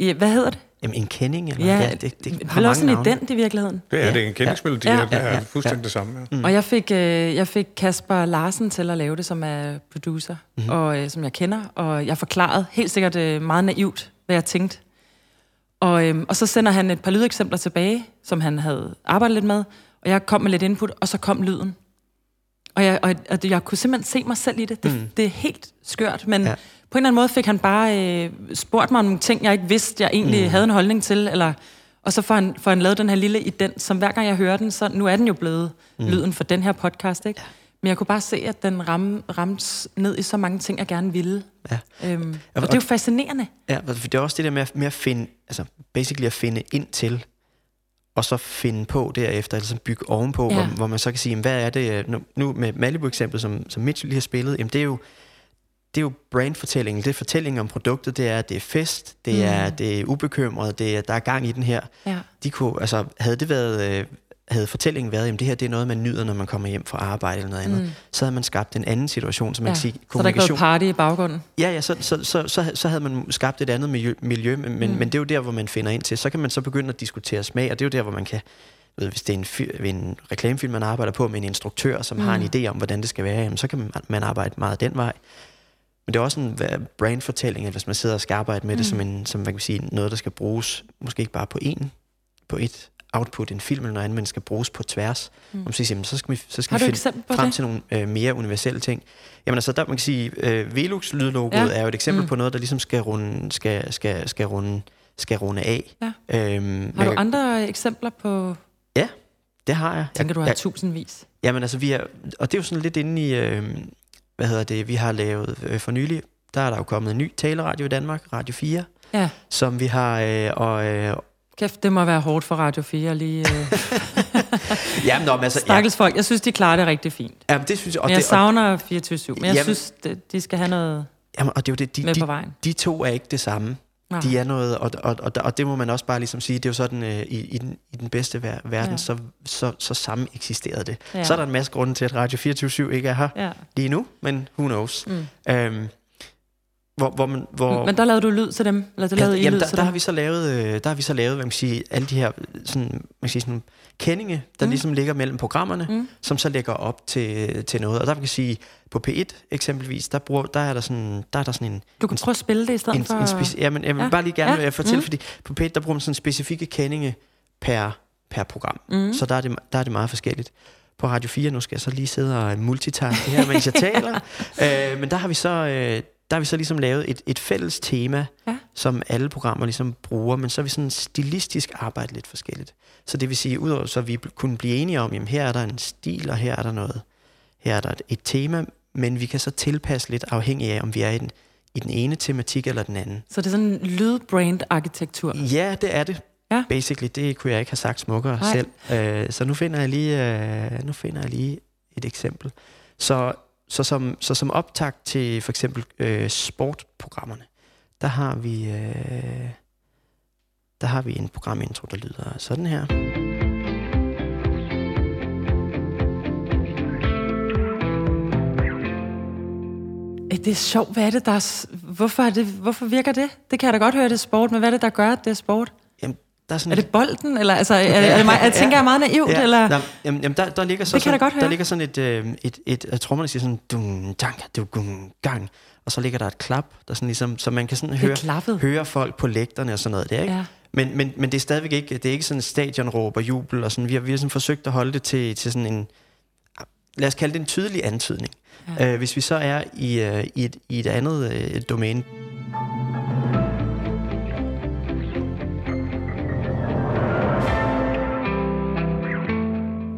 Ja, hvad hedder det? Jamen, en kending, eller? Ja, ja det, det har også en ident i virkeligheden. Det er ja. det, er en kendingsmelodi, ja. ja. det er fuldstændig ja. det samme. Ja. Mm. Og jeg fik, øh, jeg fik Kasper Larsen til at lave det, som er producer, mm-hmm. og øh, som jeg kender, og jeg forklarede helt sikkert øh, meget naivt, hvad jeg tænkte. Og, øh, og så sender han et par lydeksempler tilbage, som han havde arbejdet lidt med, og jeg kom med lidt input, og så kom lyden. Og jeg, og, og jeg kunne simpelthen se mig selv i det. Det, mm. det er helt skørt, men... Ja. På en eller anden måde fik han bare øh, spurgt mig om nogle ting, jeg ikke vidste, jeg egentlig mm. havde en holdning til. Eller, og så får han, får han lavet den her lille ident, som hver gang jeg hører den, så nu er den jo blevet mm. lyden for den her podcast, ikke? Ja. Men jeg kunne bare se, at den ram, ramte ned i så mange ting, jeg gerne ville. Ja. Øhm, og, og det er jo fascinerende. Ja, for det er også det der med at, med at finde, altså basically at finde ind til, og så finde på derefter, eller så bygge ovenpå, ja. hvor, hvor man så kan sige, hvad er det, nu, nu med Malibu-eksemplet, som, som Mitch lige har spillet, jamen det er jo, det er jo brandfortællingen, det er fortællingen om produktet, det er, det er fest, det mm. er, det er ubekymret, det er, der er gang i den her. Ja. De kunne, altså, havde, det været, havde fortællingen været, jamen det her det er noget, man nyder, når man kommer hjem fra arbejde eller noget andet, mm. så havde man skabt en anden situation, som ja. man kan sige, kommunikation. Så der ikke var party i baggrunden? Ja, ja, så, så, så, så, så havde man skabt et andet miljø, miljø men, mm. men det er jo der, hvor man finder ind til. Så kan man så begynde at diskutere smag, og det er jo der, hvor man kan... Hvis det er en, fi- en reklamefilm, man arbejder på med en instruktør, som mm. har en idé om, hvordan det skal være, jamen, så kan man, man arbejde meget den vej. Men det er også en brandfortælling, at hvis man sidder og skal arbejde med mm. det som, en, som man kan sige, noget, der skal bruges, måske ikke bare på én, på et output, en film eller noget andet, men skal bruges på tværs. Mm. Man siger, jamen, så skal vi, så skal vi finde frem det? til nogle øh, mere universelle ting. Jamen altså, der man kan sige, øh, Velux-lydlogoet ja. er jo et eksempel mm. på noget, der ligesom skal runde, skal, skal, skal runde, skal runde af. Ja. Øhm, har du jeg, andre eksempler på... Ja, det har jeg. Jeg tænker, du har jeg, tusindvis. Jamen altså, vi er, og det er jo sådan lidt inde i... Øh, Hvad hedder det, vi har lavet øh, for nylig. Der er der jo kommet en ny taleradio i Danmark, Radio fire, ja. som vi har... Øh, og, øh, Kæft, det må være hårdt for Radio fire lige... Øh. jamen, nå, men altså, stakkels folk, jeg synes, de klarer det rigtig fint. Jamen, det synes jeg... Og men jeg det, og, savner fireogtyve syv, men jamen, jeg synes, de, de skal have noget jamen, og det er jo det, de, med de, på vejen. De to er ikke det samme. Nej. De er noget, og, og, og, og det må man også bare ligesom sige, det er jo sådan, øh, i, i, den, i den bedste ver- verden, ja. så, så, så sammen eksisterede det. Ja. Så er der en masse grunde til, at Radio fireogtyve syv ikke er her ja. lige nu, men who knows. Mm. Øhm, hvor, hvor man, hvor, men der lavede du lyd til dem? Eller der lavede ja, I jamen, lyd der, til der dem? Har vi så lavet, der har vi så lavet, hvad man siger, alle de her sådan, man kan sige, sådan, kendinge, der mm. ligesom ligger mellem programmerne, mm. som så lægger op til, til noget. Og der kan man sige, på P et eksempelvis, der, bruger, der, er der, sådan, der er der sådan en... Du kan en, prøve at spille det i stedet en, for... En speci- ja, men jeg vil ja. bare lige gerne ja. fortælle, mm. fordi på P et, der bruger man sådan specifikke kendinge per, per program. Mm. Så der er, det, der er det meget forskelligt. På Radio fire, nu skal jeg så lige sidde og multitaske her, mens jeg taler. Øh, men der har vi så... Øh, Der har vi så ligesom lavet et, et fælles tema, ja. som alle programmer ligesom bruger, men så er vi sådan stilistisk arbejdet lidt forskelligt. Så det vil sige, udover så vi kunne blive enige om, jamen her er der en stil, og her er der noget, her er der et, et tema, men vi kan så tilpasse lidt afhængig af, om vi er i den, i den ene tematik eller den anden. Så det er sådan en lydbrand-arkitektur? Ja, det er det. Ja. Basically, det kunne jeg ikke have sagt smukkere Nej. selv. Uh, så nu finder jeg lige, uh, nu finder jeg lige et eksempel. Så... Så som, så som optakt til for eksempel øh, sportprogrammerne, der har vi øh, der har vi en programintro, der lyder sådan her. det er sjovt. Hvad er det, der er, hvorfor, er det, hvorfor virker det? Det kan jeg da godt høre, det er sport, men hvad er det, der gør, at det er sport? Jamen, der er, sådan er det bolden? Eller, altså, er, er, er, er, tænker jeg meget naivt? Ja. Eller? Jamen, jamen, der, der ligger så det sådan, kan jeg da godt høre. Der ligger sådan et, øh, et, et, et trommerne siger sådan, dum, dang, dum, gang, og så ligger der et klap, der sådan ligesom, så man kan sådan høre, høre folk på lægterne og sådan noget der, ikke? Ja. Men, men, men det er stadigvæk ikke, det er ikke sådan stadionråb og jubel, og sådan, vi har, vi har sådan forsøgt at holde det til, til sådan en, lad os kalde det en tydelig antydning, ja. øh, hvis vi så er i, øh, i, et, i et andet øh, domæne.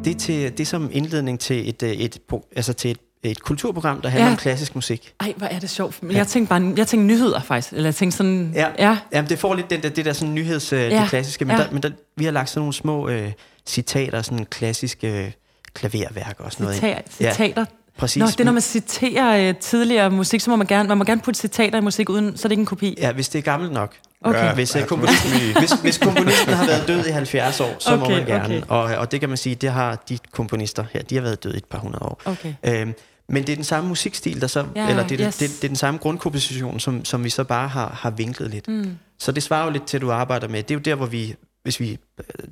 Det er, til, det er som indledning til et, et, et, altså til et, et kulturprogram, der handler ja. om klassisk musik. Ej, hvor er det sjovt. Men ja. jeg tænkte bare, jeg tænkte nyheder faktisk, eller jeg tænkte sådan. Ja, ja. Jamen, det får lidt den der, det der sådan nyheds, ja. det klassiske, men, ja. der, men der, vi har lagt sådan nogle små øh, citater, sådan klassiske øh, klaverværk og sådan Citar, noget. Citater? Ja. Præcis. Nå, det er, når man citerer øh, tidligere musik, så må man gerne, man må gerne putte citater i musik, uden, så det ikke en kopi. Ja, hvis det er gammelt nok. Okay. Hvis, uh, komponisten, hvis, hvis komponisten har været død i halvfjerds år, så okay, må man gerne. Okay. Og, og det kan man sige, det har de komponister her, de har været døde i et par hundrede år. Okay. Øhm, men det er den samme musikstil, der så, ja, eller det, yes. det, det, det er den samme grundkomposition, som, som vi så bare har, har vinklet lidt. Mm. Så det svarer jo lidt til, at du arbejder med. Det er jo der, hvor vi, hvis vi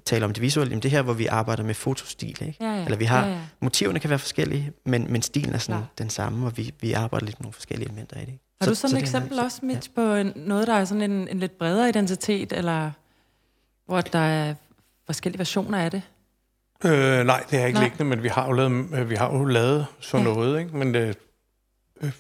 taler om det visuelle, det er her, hvor vi arbejder med fotostil. Ikke? Ja, ja, eller vi har, ja, ja. motiverne kan være forskellige, men, men stilen er sådan ja. den samme, og vi, vi arbejder lidt med nogle forskellige elementer i det. Ikke? Har du sådan så, så et eksempel også midt ja. på en, noget, der er sådan en, en lidt bredere identitet, eller hvor der er forskellige versioner af det? Øh, nej, det er ikke nej. liggende, men vi har jo lavet, vi har jo lavet sådan ja. noget, ikke? Men øh, øh,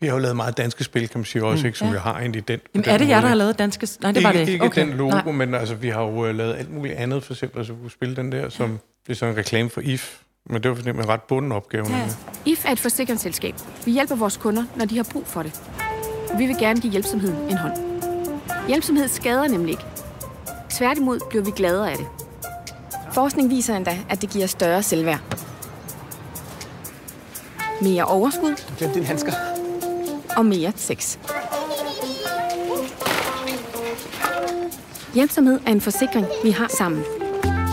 vi har jo lavet meget danske spil, kan man sige også, mm. ikke, som ja. jeg har egentlig den. Jamen, er det jer, der har lavet danske spil? Nej, det var det ikke. Ikke okay. den logo, nej. men altså, vi har jo øh, lavet alt muligt andet, for eksempel, altså, vi kunne spille den der, som ja. blev sådan en reklame for I F. Men det var fordi, man ret bunden opgaven. Ja. I F er et forsikringsselskab. Vi hjælper vores kunder, når de har brug for det. Vi vil gerne give hjælpsomheden en hånd. Hjælpsomhed skader nemlig ikke. Tværtimod bliver vi gladere af det. Forskning viser endda, at det giver større selvværd. Mere overskud. Glem dine handsker. Og mere sex. Hjælpsomhed er en forsikring, vi har sammen.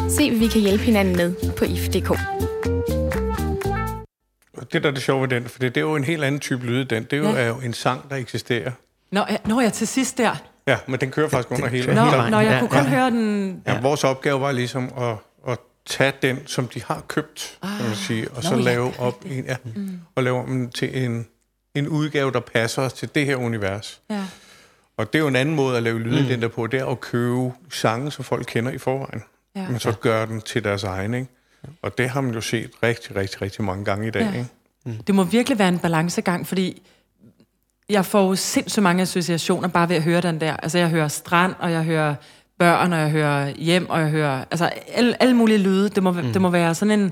Se, hvad vi kan hjælpe hinanden med på I F punktum D K. Det, der er det sjove ved den, for det, det er jo en helt anden type lyde, den. Det er jo, ja. er jo en sang, der eksisterer. Nå, jeg, nå, jeg til sidst der. Ja, men den kører faktisk det, under hele tiden. Nå, nå, jeg ja. kunne kun ja. høre den. Ja, vores opgave var ligesom at, at tage den, som de har købt, ah, kan man sige, og nå, så lave ja. op en, ja, mm. og lave den til en, en udgave, der passer til det her univers. Ja. Og det er jo en anden måde at lave lyde mm. den der på, det er at købe sange, som folk kender i forvejen. Ja. Men så gør den til deres egen, ikke? Og det har man jo set rigtig, rigtig, rigtig mange gange i dag, ja. ikke? Mm. Det må virkelig være en balancegang, fordi jeg får jo sindssygt mange associationer bare ved at høre den der. Altså, jeg hører strand, og jeg hører børn, og jeg hører hjem, og jeg hører altså alle, alle mulige lyde. Det må, mm. det må være sådan en,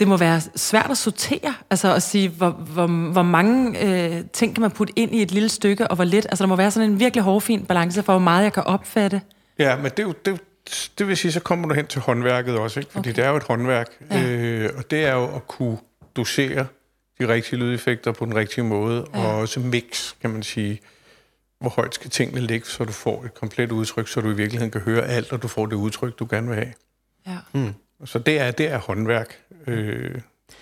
det må være svært at sortere, altså at sige, hvor, hvor, hvor mange øh, ting kan man putte ind i et lille stykke, og hvor lidt. Altså, der må være sådan en virkelig hårfin balance for, hvor meget jeg kan opfatte. Ja, men det er jo... Det Det vil sige, så kommer du hen til håndværket også, ikke? Fordi okay. det er jo et håndværk, ja. øh, og det er jo at kunne dosere de rigtige lydeffekter på den rigtige måde, ja. og også mix, kan man sige, hvor højt skal tingene ligge, så du får et komplet udtryk, så du i virkeligheden kan høre alt, og du får det udtryk, du gerne vil have. Ja. Mm. Så det er, det er håndværk, øh,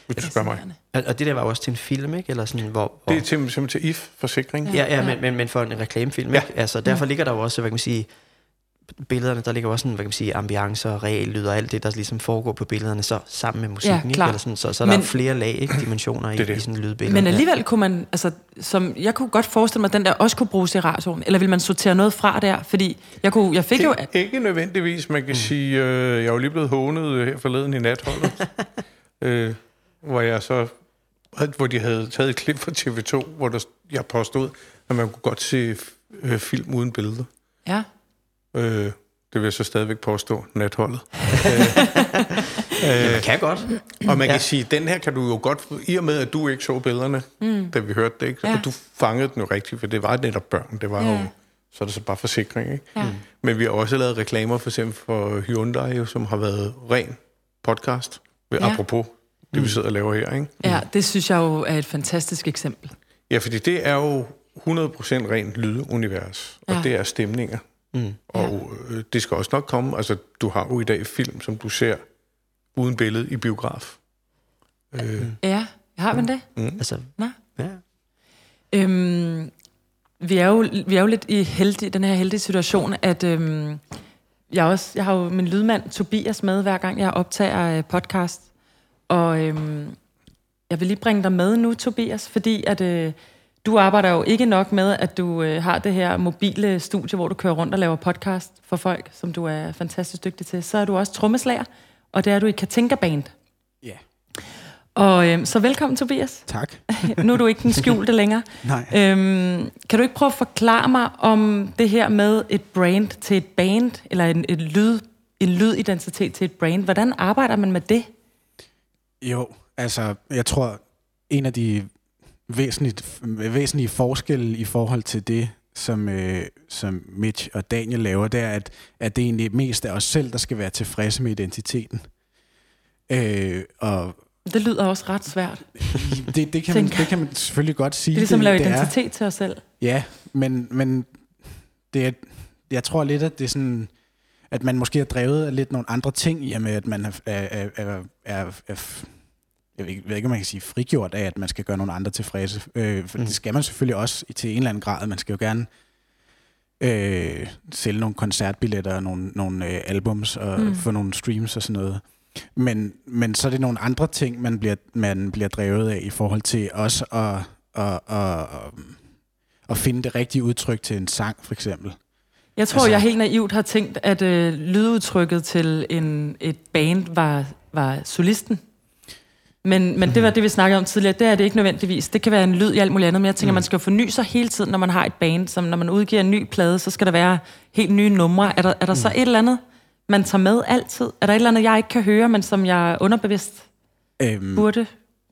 hvis du spørger mig. Og det der var også til en film, ikke? Eller sådan, hvor, hvor... Det er simpelthen til I F, forsikring. Ja, ja, ja. Men, men, men for en reklamefilm, ja. ikke? Altså, derfor ja. ligger der jo også, hvad kan man sige... billederne, der ligger også sådan, hvad kan man sige, ambiancer, reallyd og alt det, der ligesom foregår på billederne, så sammen med musikken, ja, ikke? Eller sådan, så, så er der men, flere lag, ikke? Dimensioner det i, det. i sådan et lydbillede. Men alligevel kunne man, altså, som, jeg kunne godt forestille mig, at den der også kunne bruges i radioen, eller vil man sortere noget fra der? Fordi jeg, kunne, jeg fik det, jo... At... Ikke nødvendigvis, man kan mm. sige, øh, jeg er jo lige blevet hånet her forleden i Natholdet, øh, hvor jeg så, hvor de havde taget et klip fra T V to, hvor der, jeg påstod, at man kunne godt se øh, film uden billeder. Ja. Øh, det vil jeg så stadigvæk påstå, Natholdet. øh, øh, kan godt. Og man kan ja. sige, den her kan du jo godt, i og med at du ikke så billederne, mm. da vi hørte det, ikke? Ja. Og du fangede den jo rigtigt, for det var netop børn, det var ja. jo, så er det så bare forsikring, ikke? Ja. Men vi har også lavet reklamer for eksempel for Hyundai, som har været ren podcast, ja. apropos det, vi sidder og laver her, ikke? Ja, det synes jeg jo er et fantastisk eksempel. Ja, fordi det er jo hundrede procent rent lydunivers, og ja. det er stemninger. Mm. Og øh, det skal også nok komme. Altså, du har jo i dag film, som du ser uden billede i biograf. Øh. Ja, har man det? Mm. Altså, nej. Ja. vi er jo, vi er jo lidt i heldig, den her heldige situation, at øhm, jeg, også, jeg har jo min lydmand Tobias med, hver gang jeg optager øh, podcast. Og øhm, jeg vil lige bringe dig med nu, Tobias, fordi at, øh, du arbejder jo ikke nok med, at du øh, har det her mobile studie, hvor du kører rundt og laver podcast for folk, som du er fantastisk dygtig til. Så er du også trommeslager, og det er du i Katinka Band. Ja. Yeah. Og øhm, så velkommen, Tobias. Tak. Nu er du ikke den skjulte længere. Nej. Øhm, kan du ikke prøve at forklare mig om det her med et brand til et band, eller en, et lyd, en lydidentitet til et brand? Hvordan arbejder man med det? Jo, altså, jeg tror, en af de væsentlige, væsentlige forskelle i forhold til det, som, øh, som Mitch og Daniel laver, det er, at, at det egentlig mest er os selv, der skal være tilfredse med identiteten. Øh, og... Det lyder også ret svært. Det, det, kan man, det kan man selvfølgelig godt sige. Det er ligesom at lave identitet er, til os selv. Ja, men, men det er, jeg tror lidt, at det er sådan, at man måske har drevet lidt nogle andre ting, i og med at man er, er, er, er, er jeg ved ikke, om man kan sige frigjort af, at man skal gøre nogle andre tilfredse. Øh, for mm. Det skal man selvfølgelig også til en eller anden grad. Man skal jo gerne øh, sælge nogle koncertbilletter, nogle, nogle øh, albums og mm. få nogle streams og sådan noget. Men, men så er det nogle andre ting, man bliver, man bliver drevet af i forhold til også at, at, at, at finde det rigtige udtryk til en sang, for eksempel. Jeg tror, altså, jeg helt naivt har tænkt, at øh, lydudtrykket til en, et band var, var solisten. Men, men det var det, vi snakkede om tidligere. Det er det ikke nødvendigvis. Det kan være en lyd i alt muligt andet, men jeg tænker, mm. man skal jo forny sig hele tiden, når man har et band. Som når man udgiver en ny plade, så skal der være helt nye numre. Er der, er der mm. så et eller andet, man tager med altid? Er der et eller andet, jeg ikke kan høre, men som jeg underbevidst øhm, burde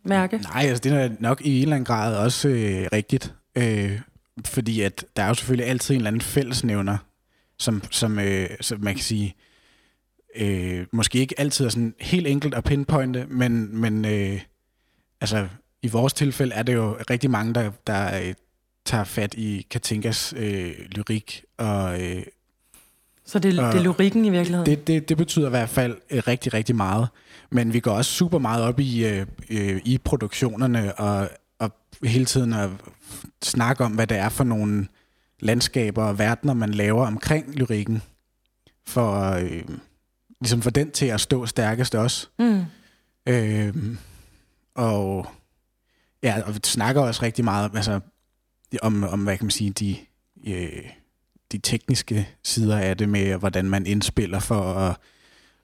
mærke? Nej, altså det er nok i en eller anden grad også øh, rigtigt. Øh, fordi at der er jo selvfølgelig altid en eller anden fællesnævner, som, som, øh, som man kan sige, øh, måske ikke altid er sådan helt enkelt at pinpointe, men, men øh, altså i vores tilfælde er det jo rigtig mange, der, der øh, tager fat i Katinkas øh, lyrik og... Øh, Så det, det er lyrikken i virkeligheden? Det, det, det betyder i hvert fald rigtig, rigtig meget. Men vi går også super meget op i, øh, i produktionerne, og, og hele tiden at snakke om, hvad det er for nogle landskaber og verdener, man laver omkring lyrikken, for øh, ligesom for den til at stå stærkest også. Mm. Øh, og, ja, og vi snakker også rigtig meget altså, om, om, hvad kan man sige, de... Øh, de tekniske sider af det med, hvordan man indspiller for at,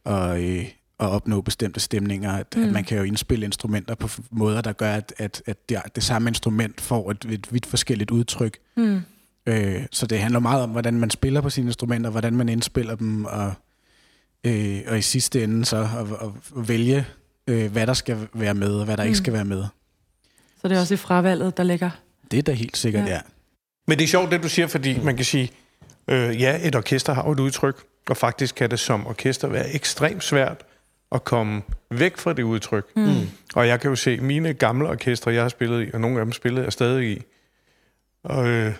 og, øh, at opnå bestemte stemninger. At, mm. at man kan jo indspille instrumenter på måder, der gør, at, at, at det, det samme instrument får et, et vidt forskelligt udtryk. Mm. Øh, så det handler meget om, hvordan man spiller på sine instrumenter, hvordan man indspiller dem, og, øh, og i sidste ende så at, at vælge, øh, hvad der skal være med, og hvad der mm. ikke skal være med. Så det er også i fravalget, der ligger? Det er da helt sikkert, ja. ja. Men det er sjovt, det du siger, fordi mm. man kan sige, Øh, ja, et orkester har et udtryk, og faktisk kan det som orkester være ekstremt svært at komme væk fra det udtryk. Mm. Og jeg kan jo se mine gamle orkestre, jeg har spillet i, og nogle af dem spillede jeg stadig i. Og øh,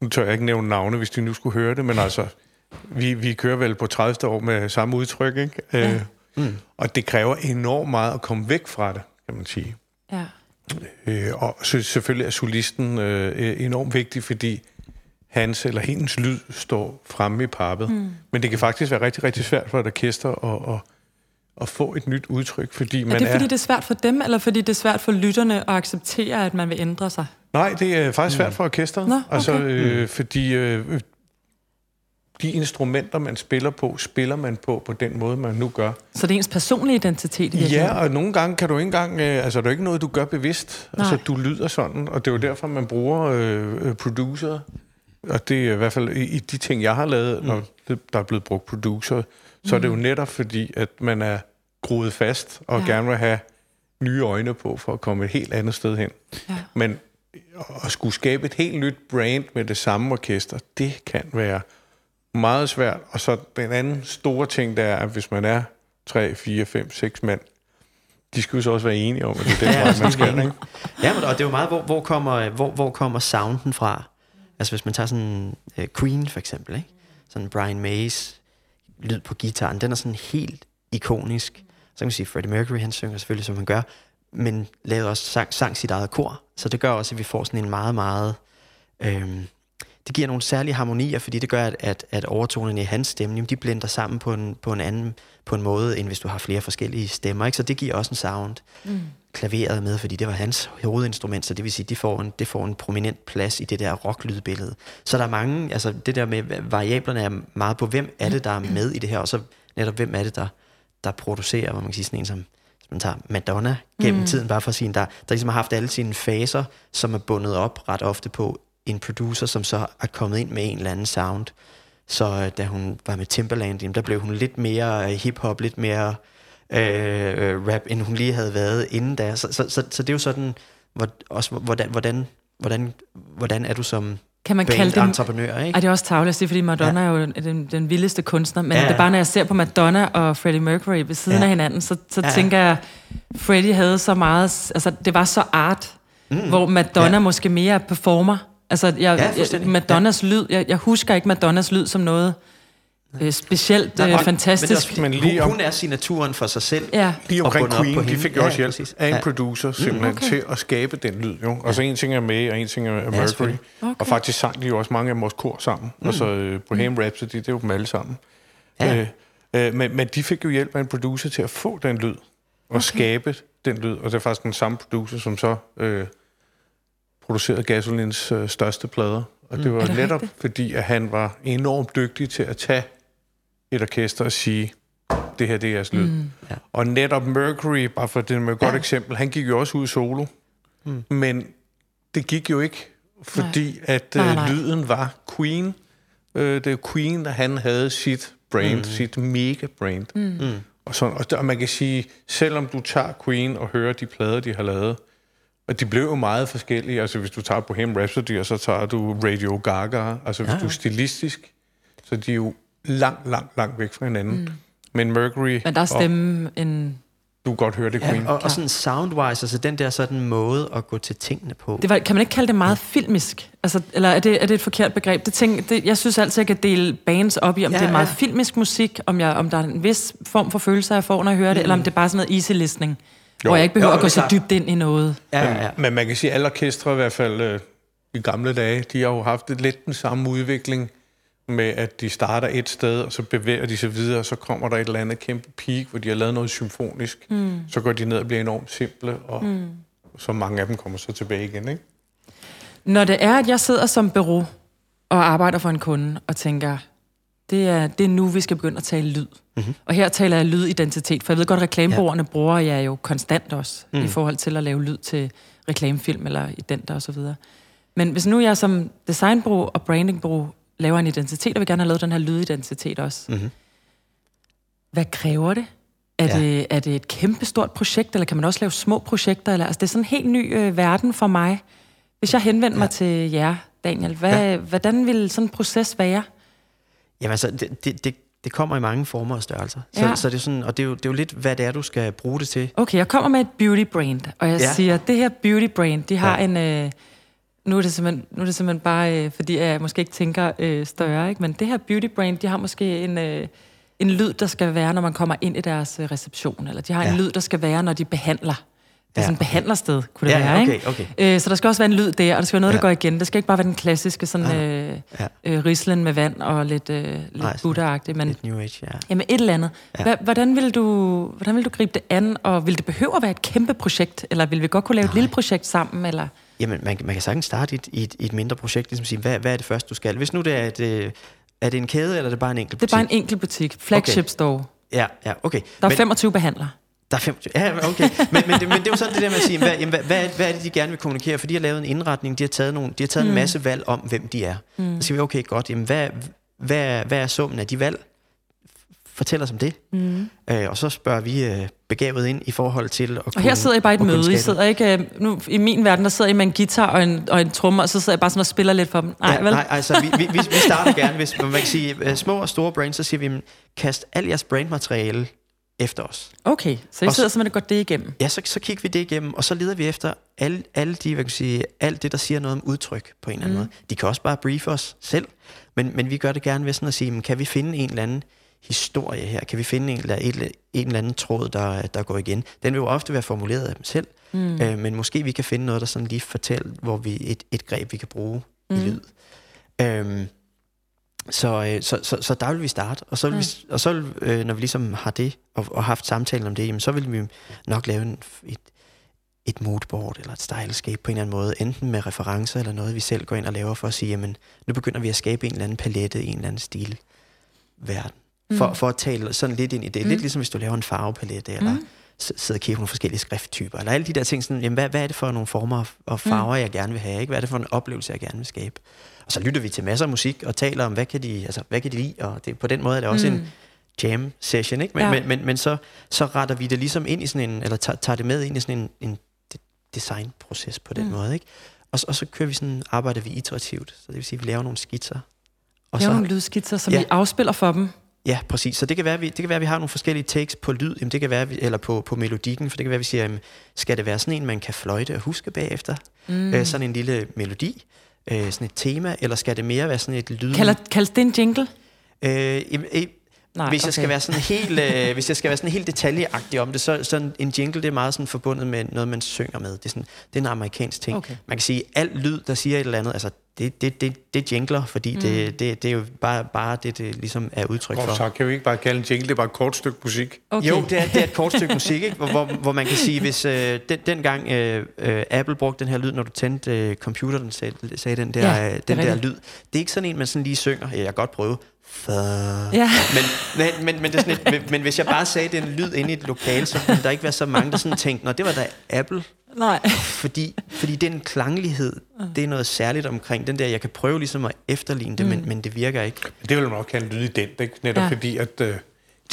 nu tør jeg ikke nævne navne, hvis de nu skulle høre det, men altså, vi, vi kører vel på tredivte år med samme udtryk, ikke? Ja. Øh, mm. Og det kræver enormt meget at komme væk fra det, kan man sige. Ja. Øh, og så, selvfølgelig er solisten øh, enormt vigtig, fordi hans eller hendes lyd står fremme i pappet. Mm. Men det kan faktisk være rigtig, rigtig svært for et orkester at, at, at få et nyt udtryk, fordi man er... Er det, fordi er... det er svært for dem, eller fordi det er svært for lytterne at acceptere, at man vil ændre sig? Nej, det er faktisk svært for orkesteret. Nå, okay. Altså, øh, fordi øh, de instrumenter, man spiller på, spiller man på på den måde, man nu gør. Så det er ens personlige identitet? I ja, og nogle gange kan du ikke engang... Øh, altså, det er ikke noget, du gør bevidst. Nej. Altså, du lyder sådan, og det er jo derfor, man bruger øh, producer. Og det er i hvert fald i de ting, jeg har lavet, når mm. der er blevet brugt producer, så mm. er det jo netop fordi, at man er groet fast og ja. gerne vil have nye øjne på for at komme et helt andet sted hen. Ja. Men at skulle skabe et helt nyt brand med det samme orkester, det kan være meget svært. Og så den anden store ting, der er, at hvis man er tre, fire, fem, seks mænd, de skulle så også være enige om, at det er det, ja, man skal, skal ikke? Ja, men, og det er jo meget, hvor, hvor, kommer, hvor, hvor kommer sounden fra? Altså hvis man tager sådan uh, Queen for eksempel, ikke? Sådan Brian Mays lyd på gitaren, den er sådan helt ikonisk. Så kan man sige, Freddie Mercury, han synger selvfølgelig, som han gør, men lavede også sang, sang sit eget kor. Så det gør også, at vi får sådan en meget, meget øhm, det giver nogle særlige harmonier, fordi det gør, at, at, at overtonerne i hans stemme, jamen, de blender sammen på en, på en anden på en måde, end hvis du har flere forskellige stemmer, ikke? Så det giver også en sound. Mm. Klaveret med, fordi det var hans hovedinstrument, så det vil sige, det får en, det får en prominent plads i det der rocklydbillede. Så der er mange, altså det der med variablerne er meget på, hvem er det, der er med i det her, og så netop, hvem er det, der, der producerer, hvor man kan sige sådan en som man tager Madonna gennem mm. tiden, bare for at sige, der, der ligesom har haft alle sine faser, som er bundet op ret ofte på en producer, som så er kommet ind med en eller anden sound. Så da hun var med Timbaland, der blev hun lidt mere hiphop, lidt mere øh, rap, end hun lige havde været inden da. Så, så, så, så det er jo sådan, hvor, også, hvordan, hvordan, hvordan, hvordan er du som... Kan man kalde det entreprenør, ikke? Ej, det er også tavligt at sige, fordi Madonna ja. er jo den, den vildeste kunstner, men ja. det er bare, når jeg ser på Madonna og Freddie Mercury ved siden ja. af hinanden, så, så ja. tænker jeg, Freddie havde så meget... Altså, det var så art, mm. hvor Madonna ja. måske mere performer. Altså, jeg, ja, jeg, Madonnas ja. lyd... Jeg, jeg husker ikke Madonnas lyd som noget... Øh, specielt Nej, og, fantastisk. Men også, men hun, om, hun er signaturen for sig selv. Ja. Lige omkring Queen, de hende. fik jo også hjælp ja, af en ja. producer simpelthen mm, okay. til at skabe den lyd. Jo. Og så ja. en ting er med, og en ting er Mercury. Ja, okay. Og faktisk sang de jo også mange af vores kor sammen. Mm. Og så uh, Bohemian Rhapsody, det er jo dem alle sammen. Ja. Uh, uh, men, men de fik jo hjælp af en producer til at få den lyd. Og okay. skabe den lyd. Og det er faktisk den samme producer, som så uh, producerede Gasolins uh, største plader. Og det var mm. netop, fordi at han var enormt dygtig til at tage et orkester og sige, det her, det er jeres lyd. Mm, ja. Og netop Mercury, bare for det med et godt ja. eksempel, han gik jo også ud solo, mm. men det gik jo ikke, fordi nej. at nej, nej. lyden var Queen. Øh, det var Queen, der han havde sit brand, mm. sit mega brand. Mm. Mm. Og, sådan, og, der, og man kan sige, selvom du tager Queen og hører de plader, de har lavet, og de blev jo meget forskellige, altså hvis du tager Bohemian Rhapsody, og så tager du Radio Gaga, altså hvis ja. du er stilistisk, så de er jo langt, langt, langt væk fra hinanden. Mm. Men Mercury... Men der er stemme og, en... Du kan godt høre det, Queen. Ja, og, og sådan soundwise, altså den der sådan måde at gå til tingene på. Det var, kan man ikke kalde det meget filmisk? Altså, eller er det, er det et forkert begreb? Det ting, det, jeg synes altid, jeg kan dele bands op i, om ja, det er meget ja. filmisk musik, om, jeg, om der er en vis form for følelse, jeg får, når jeg hører mm. det, eller om det er bare sådan noget easy listening. Jo. Hvor jeg ikke behøver jo, at gå så dybt ind i noget. Ja, ja, ja. Men man kan sige, at alle orkestre, i hvert fald øh, i gamle dage, de har jo haft lidt den samme udvikling med, at de starter et sted, og så bevæger de sig videre, og så kommer der et eller andet kæmpe peak, hvor de har lavet noget symfonisk. Mm. Så går de ned og bliver enormt simple, og mm. så mange af dem kommer så tilbage igen, ikke? Når det er, at jeg sidder som bureau og arbejder for en kunde og tænker... Det er, det er nu, vi skal begynde at tale lyd. Mm-hmm. Og her taler jeg lydidentitet, for jeg ved godt, at reklamebureauerne ja. bruger jeg jo konstant også, mm. i forhold til at lave lyd til reklamefilm eller identer og så videre. Men hvis nu jeg som designbureau og brandingbureau laver en identitet, og vil gerne have lavet den her lydidentitet også, mm-hmm. hvad kræver det? Er, ja. det? er det et kæmpestort projekt, eller kan man også lave små projekter? Eller, altså, det er sådan en helt ny øh, verden for mig. Hvis jeg henvender ja. mig til jer, Daniel, hvad, ja. hvordan vil sådan en proces være? Jamen altså, det, det, det kommer i mange former og størrelser. Så, ja. så det er sådan, og det er, jo, det er jo lidt, hvad det er, du skal bruge det til. Okay, jeg kommer med et beauty brand, og jeg ja. siger, det her beauty brand, de har ja. en... Øh, nu, er det simpelthen, nu er det simpelthen bare, øh, fordi jeg måske ikke tænker øh, større, ikke? Men det her beauty brand, de har måske en, øh, en lyd, der skal være, når man kommer ind i deres øh, reception, eller de har ja. en lyd, der skal være, når de behandler. Det er sådan et ja, okay. behandlersted, kunne det ja, være, ikke? Okay, okay. Øh, så der skal også være en lyd der, og der skal være noget, ja. der går igen. Det skal ikke bare være den klassiske sådan øh, ja. øh, rislen med vand og lidt, øh, lidt buddha-agtigt. Men, lidt new age, ja. Jamen et eller andet. Ja. Hvordan vil du, hvordan vil du gribe det an, og vil det behøve at være et kæmpe projekt, eller vil vi godt kunne lave Nej. et lille projekt sammen, eller... Jamen, man, man kan sagtens starte i et, i et, i et mindre projekt, ligesom sige, hvad, hvad er det første, du skal? Hvis nu det er et... Er det en kæde, eller er det bare en enkelt butik? Det er bare en enkelt butik. Flagship okay. store. Ja, ja, okay. Der er femogtyve behandlere. Der er femogtyve Ja, okay. Men, men, det, men det er jo sådan det der med at sige, hvad, jamen, hvad, hvad, hvad er det, de gerne vil kommunikere? For de har lavet en indretning, de har taget, nogle, de har taget mm. en masse valg om, hvem de er. Mm. Så siger vi, okay, godt, jamen, hvad, hvad, hvad er summen af de valg? Fortæl os om det. Mm. Øh, og så spørger vi øh, begavet ind i forhold til... At og kunne, her sidder I bare i et møde. I sidder ikke, øh, nu, i min verden, der sidder I med en guitar og en, og en tromme, og så sidder jeg bare sådan og spiller lidt for dem. Nej, ja, vel? Nej, altså, vi, vi, vi starter gerne, hvis man kan sige, små og store brands, så siger vi, jamen, kast al jeres brandmateriale efter os. Okay, så I sidder så, simpelthen godt det igennem? Ja, så, så kigger vi det igennem, og så leder vi efter alle, alle de, hvad kan jeg sige, alt det, der siger noget om udtryk på en eller anden mm. måde. De kan også bare briefe os selv, men, men vi gør det gerne ved sådan at sige, men kan vi finde en eller anden historie her? Kan vi finde en eller, et, en eller anden tråd, der, der går igen? Den vil jo ofte være formuleret af dem selv, mm. øh, men måske vi kan finde noget, der sådan lige fortæller, hvor vi et, et greb, vi kan bruge mm. i lyd. Øhm, så, så, så, så der vil vi starte. Og så, vil mm. vi, og så øh, når vi ligesom har det, og, og haft samtalen om det, jamen, så vil vi nok lave en, et, et moodboard eller et stylescape på en eller anden måde, enten med referencer eller noget, vi selv går ind og laver for at sige, jamen, nu begynder vi at skabe en eller anden palette, en eller anden stilverden. For, mm. for at tale sådan lidt ind i det. Mm. Lidt ligesom hvis du laver en farvepalette, eller mm. sidder og kigger på nogle forskellige skrifttyper, eller alle de der ting, sådan, jamen, hvad, hvad er det for nogle former og farver, mm. jeg gerne vil have? Ikke? Hvad er det for en oplevelse, jeg gerne vil skabe? Og så lytter vi til masser af musik, og taler om, hvad kan de, altså, hvad kan de lide? Og det, på den måde er det også mm. en jam-session, ikke? Men, ja. men, men, men så, så retter vi det ligesom ind i sådan en, eller tager, tager det med ind i sådan en, en designproces på den mm. måde, ikke? Og, og så kører vi sådan, arbejder vi iterativt, så det vil sige, at vi laver nogle skitser. Og laver så, nogle lydskitser, som ja. vi afspiller for dem. Ja, præcis. Så det kan være, at vi, det kan være, at vi har nogle forskellige takes på lyd, jamen, det kan være, vi, eller på, på melodikken, for det kan være, vi siger, jamen, skal det være sådan en, man kan fløjte og huske bagefter? Mm. Øh, sådan en lille melodi, øh, sådan et tema, eller skal det mere være sådan et lyd? Kalder, kaldes det en jingle? Øh, øh, øh, Nej, hvis, okay. jeg skal være sådan helt, øh, hvis jeg skal være sådan helt detaljeagtig om det, så sådan en jingle, det er meget sådan forbundet med noget, man synger med. Det er, sådan, det er en amerikansk ting. Okay. Man kan sige, alt lyd, der siger et eller andet, altså det, det, det, det jingler, fordi mm. det, det, det er jo bare, bare det, det ligesom er udtryk for. Så kan vi ikke bare kalde en jingle, det er bare et kort stykke musik. Okay. Jo, det er, det er et kort stykke musik, ikke? Hvor, hvor, hvor man kan sige, hvis øh, den, dengang øh, øh, Apple brugte den her lyd, når du tændte øh, computeren, sagde, sagde den der, ja, øh, den der lyd. Det er ikke sådan en, man sådan lige synger, jeg kan godt prøve. Ja. Men, men, men, men, det er sådan et, men hvis jeg bare sagde, den lyd inde i et lokale, så ville der ikke være så mange, der sådan tænkte, nå, det var da Apple. Nej. Fordi, fordi den klanglighed, det er noget særligt omkring den der, jeg kan prøve ligesom at efterligne det, mm. men, men det virker ikke. Det vil man også kalde lydident, ikke? Netop ja. fordi, at øh,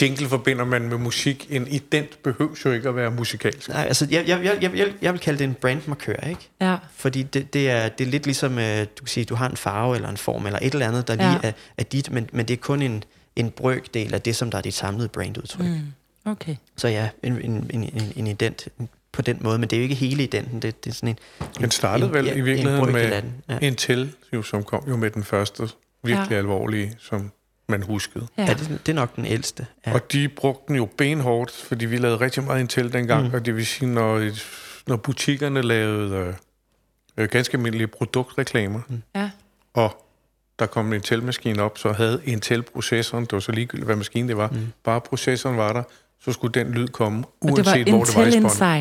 jingle forbinder man med musik. En ident behøver jo ikke at være musikalsk. Nej, altså jeg, jeg, jeg, jeg, jeg vil kalde det en brandmarkør, ikke? Ja. Fordi det, det, er, det er lidt ligesom, øh, du kan sige, du har en farve eller en form eller et eller andet, der ja. lige er, er dit, men, men det er kun en, en brøkdel af det, som der er dit samlede brandudtryk. Mm. Okay. Så ja, en, en, en, en, en ident på den måde, men det er jo ikke hele identen. Det, det er sådan en, en, den startede en, vel ja, i virkeligheden med ja. Intel, jo, som kom jo med den første virkelig ja. alvorlige, som man huskede. Ja, det, det er nok den ældste. Ja. Og de brugte den jo benhårdt, fordi vi lavede rigtig meget Intel dengang, mm. og det vil sige, når, når butikkerne lavede øh, ganske almindelige produktreklamer, mm. ja. og der kom en Intel-maskine op, så havde Intel-processoren, det var så ligegyldigt, hvad maskinen det var, mm. bare processoren var der, så skulle den lyd komme, uanset hvor det var i spånden. Det var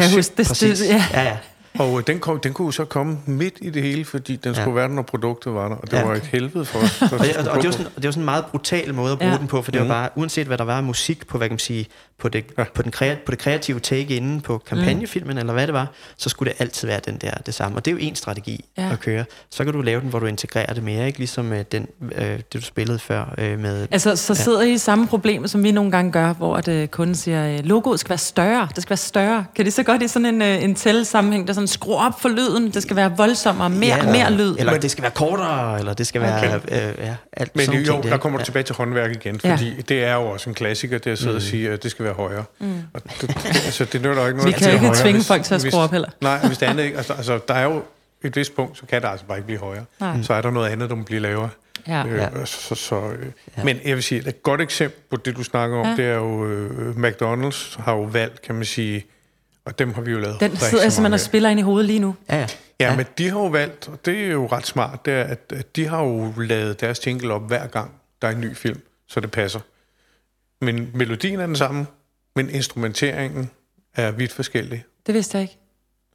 Intel Inside. Ja. Ja, ja. Og den, kom, den kunne så komme midt i det hele, fordi den ja. skulle være der, når produktet var der. Og det ja. var et helvede for os. og, og, og det var sådan, sådan en meget brutal måde at bruge ja. den på, for det mm. var bare, uanset hvad der var musik på, hvad kan man sige, på det, ja. på den kreative, på det kreative take inden på kampagnefilmen, mm. eller hvad det var, så skulle det altid være den der, det samme. Og det er jo en strategi ja. at køre. Så kan du lave den, hvor du integrerer det mere, ikke? Ligesom øh, den, øh, det, du spillede før. Øh, med, altså, så sidder ja. I i samme problem, som vi nogle gange gør, hvor at, øh, kunden siger, øh, logoet skal være større, det skal være større. Kan det så godt i sådan en, øh, en tæl-sammenhæng, der sådan skruer op for lyden, det skal være voldsommere, mere ja, eller, mere lyd. Eller men, det skal være kortere, eller det skal være okay. øh, ja, alt men jo, der kommer du ja. tilbage til håndværk igen, fordi ja. det er jo også en klassiker, det at sidde mm. og sige, at det skal være højere. Mm. Og det, altså, det nytter ikke noget. Vi kan ikke højere, tvinge hvis, folk til at skrue op heller. Nej, hvis det andet ikke. Altså, altså, der er jo et vist punkt, så kan der altså bare ikke blive højere. Nej. Så er der noget andet, der må blive lavere. Ja. Øh, ja. Så, så, øh. ja. Men jeg vil sige, et godt eksempel på det, du snakker om, ja. det er jo, øh, McDonald's har jo valgt, kan man sige, og dem har vi jo lavet. Den sidder altså, man og spiller ind i hovedet lige nu. Ja, ja. Ja, ja, men de har jo valgt, og det er jo ret smart, det er, at, at de har jo lavet deres jingle op hver gang, der er en ny film, så det passer. Men melodien er den samme, men instrumenteringen er vidt forskellig. Det vidste jeg ikke.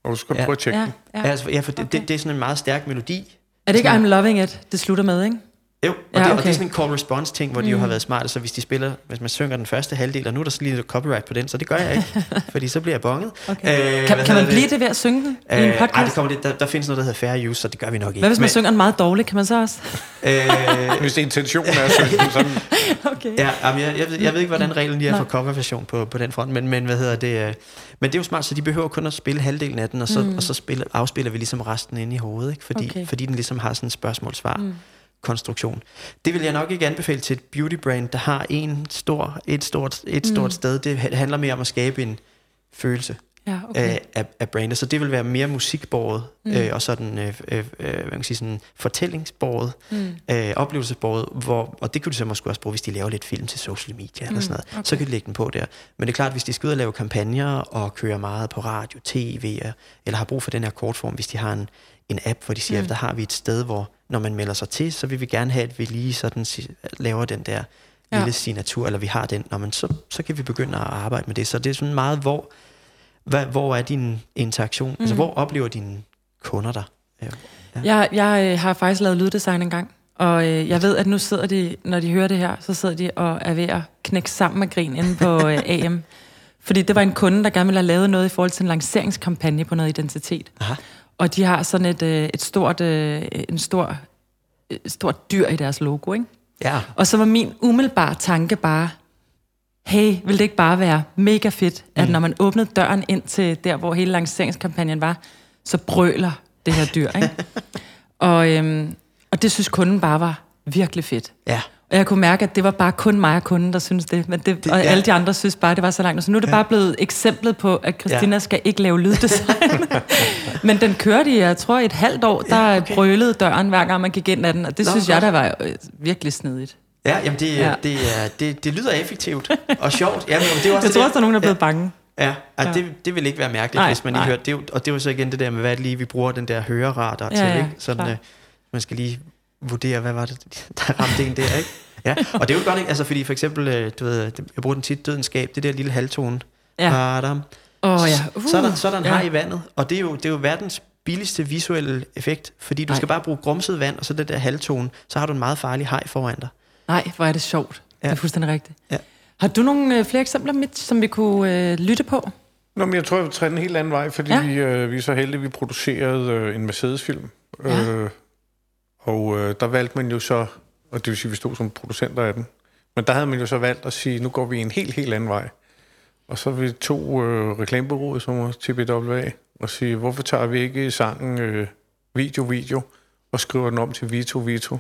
Og du skal ja. prøve at tjekke ja. Ja. Ja, altså, ja, for okay. det, det er sådan en meget stærk melodi. Er det ikke I'm Loving It, det slutter med, ikke? Jo, og, ja, det, okay. og det er sådan en call-response-ting, hvor de mm. jo har været smarte, så hvis de spiller, hvis man synger den første halvdel, og nu er der så lige copyright på den, så det gør jeg ikke, fordi så bliver jeg bonget. Okay. Øh, kan kan man blive det ved at synge den øh, i en podcast? Ej, det kommer, der, der findes noget, der hedder fair use, så det gør vi nok ikke. Hvad hvis man men, synger den meget dårligt, kan man så også? Øh, hvis intentionen er at synge den sådan. Okay. Ja, jamen, jeg, jeg, ved, jeg ved ikke, hvordan reglen lige er for coverversion på, på den front, men, men hvad hedder det? Øh, men det er jo smart, så de behøver kun at spille halvdelen af den, og så, mm. og så spiller, afspiller vi ligesom resten inde i hovedet, ikke? Fordi, okay. fordi den ligesom har sådan et spørgsmål-svar. Mm. konstruktion. Det vil jeg nok ikke anbefale til et beauty brand, der har en stor, et stort, et stort mm. sted. Det handler mere om at skabe en følelse. ja, okay. øh, af, af brandet. Så det vil være mere musikbåret, mm. øh, og sådan, øh, øh, hvad kan sige, sådan fortællingsbåret, mm. øh, oplevelsesbåret, hvor, og det kunne de så måske også bruge, hvis de laver lidt film til social media, mm. eller sådan noget, okay. så kan de lægge den på der. Men det er klart, hvis de skal ud og lave kampagner, og kører meget på radio, tv, eller har brug for den her kortform, hvis de har en, en app, hvor de siger, mm. der har vi et sted, hvor når man melder sig til, så vil vi gerne have, at vi lige sådan laver den der lille ja. signatur, eller vi har den, når man, så, så kan vi begynde at arbejde med det. Så det er sådan meget, hvor, hvad, hvor er din interaktion? Mm-hmm. Altså, hvor oplever dine kunder dig? Ja. Jeg, jeg har faktisk lavet lyddesign engang, og jeg ved, at nu sidder de, når de hører det her, så sidder de og er ved at knække sammen med grin inde på A M. Fordi det var en kunde, der gerne ville have lavet noget i forhold til en lanceringskampagne på noget identitet. Aha. Og de har sådan et, et stort, en stor, et stort dyr i deres logo, ikke? Ja. Og så var min umiddelbare tanke bare, hey, vil det ikke bare være mega fedt, at mm. når man åbnede døren ind til der, hvor hele lanceringskampagnen var, så brøler det her dyr, ikke? og, øhm, og det synes kunden bare var virkelig fedt. Ja. Og jeg kunne mærke, at det var bare kun mig og kunden, der synes det, men det, det og ja. alle de andre synes bare, det var så langt. Så nu er det ja. bare blevet eksemplet på, at Kristina ja. skal ikke lave lyddesign. Men den kørte i, jeg tror, et halvt år, der ja, okay. brølede døren, hver gang man gik ind af den. Og det Nå, synes jeg, der var virkelig snedigt. Ja, jamen det, ja. Det, det, det, det lyder effektivt og sjovt. Jamen, det er også jeg tror også, der er nogen, der er blevet ja. bange. Ja, altså ja. Det, det vil ikke være mærkeligt, nej, hvis man nej. ikke hører det. Og det er jo så igen det der med, hvad lige vi bruger den der hørerater ja, til. Ja, ikke? Sådan, øh, man skal lige vurdere, hvad var det, der ramte en der, ikke? Ja, og det er jo godt, ikke? Altså, fordi for eksempel, du ved, jeg bruger den tit, dødenskab, det der lille halvtone. Ja. Oh, ja. Uh, så er der, så er der en ja. haj i vandet, og det er, jo, det er jo verdens billigste visuelle effekt, fordi du Ej. skal bare bruge grumset vand, og så det der halvtone, så har du en meget farlig haj foran dig. Nej, hvor er det sjovt. Ja. Det er fuldstændig rigtigt. Ja. Har du nogle øh, flere eksempler, Midt, som vi kunne øh, lytte på? Nå, men jeg tror, jeg vil træde en helt anden vej, fordi ja. vi, øh, vi er så heldige, at vi producerede øh, en Mercedes-film. Ja. Øh, Og øh, der valgte man jo så, og det vil sige, vi stod som producenter af den, men der havde man jo så valgt at sige, nu går vi en helt, helt anden vej. Og så vi to øh, reklamebureauer, som var T B W A, og sige, hvorfor tager vi ikke sangen øh, Video, Video, og skriver den om til Vito, Vito.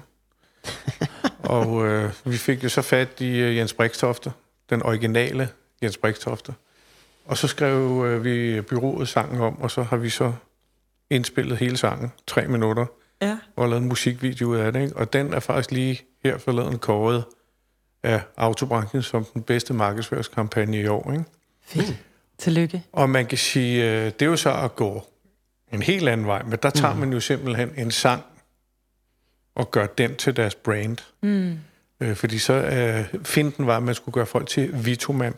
og øh, vi fik jo så fat i øh, Jens Brixtofte, den originale Jens Brixtofte. Og så skrev øh, vi bureauet sangen om, og så har vi så indspillet hele sangen, tre minutter. Ja. Og lavet en musikvideo ud af det, ikke? Og den er faktisk lige her forleden kåret af Autobranchen som den bedste markedsføringskampagne i år, ikke? Fint. Tillykke. Og man kan sige, det er jo så at gå en helt anden vej, men der tager mm. man jo simpelthen en sang og gør den til deres brand. Mm. Fordi så øh, finden var, at man skulle gøre folk til Vito-mand.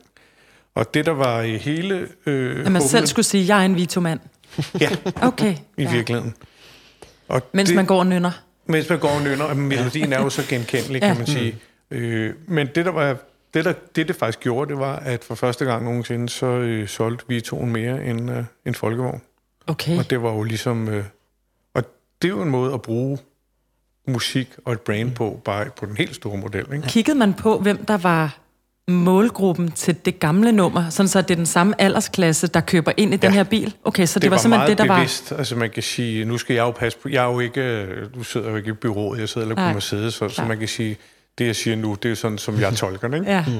Og det, der var i hele... Øh, at man hovedet, selv skulle sige, jeg er en Vito-mand. Ja. Okay. I virkeligheden. Og mens det, man går og nynner. Mens man går og nynner, og melodien er jo så genkendelig, ja. kan man sige. Mm. Øh, men det, der var, det, der, det, det faktisk gjorde, det var, at for første gang nogensinde, så øh, solgte Vitoen mere end øh, en folkevogn. Okay. Og det var jo ligesom... Øh, og det er jo en måde at bruge musik og et brand på, bare på den helt store model, ikke? Kiggede man på, hvem der var målgruppen til det gamle nummer, sådan så det er den samme aldersklasse, der køber ind i ja. den her bil. Okay, så det, det var, var simpelthen det, der var... Det var meget bevidst. Altså man kan sige, nu skal jeg jo passe på... Jeg er jo ikke... Du sidder jo ikke i bureauet, jeg sidder eller på Mercedes, så, så man kan sige, det jeg siger nu, det er sådan, som jeg tolker det, ikke? Ja. Mm.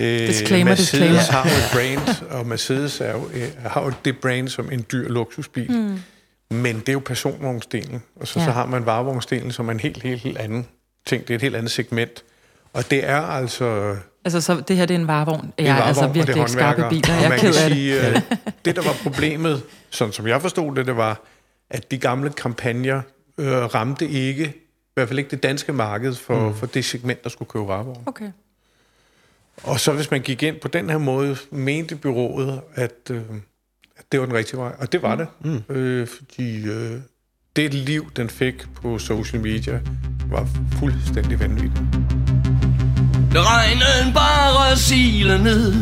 Øh, disclaimer, Mercedes disclaimer. har jo et brand, og Mercedes er jo, øh, har jo det brand som en dyr luksusbil. Mm. Men det er jo personvognsdelen. Og så, ja. så har man varevognsdelen, som er en helt, helt, helt anden ting. Det er et helt andet segment. Og det er altså... Altså, så det her, det er en varevogn. Jeg er altså virkelig ikke skarpe biler. Jeg er ked af det. Det, der var problemet, sådan som jeg forstod det, det var, at de gamle kampagner øh, ramte ikke, i hvert fald ikke det danske marked for, mm. for det segment, der skulle købe varevogn. Okay. Og så hvis man gik ind på den her måde, mente byrådet, at, øh, at det var den rigtige vej. Og det var det. Mm. Øh, fordi øh, det liv, den fik på social media, var fuldstændig vanvittigt. Det regnen bare siler ned,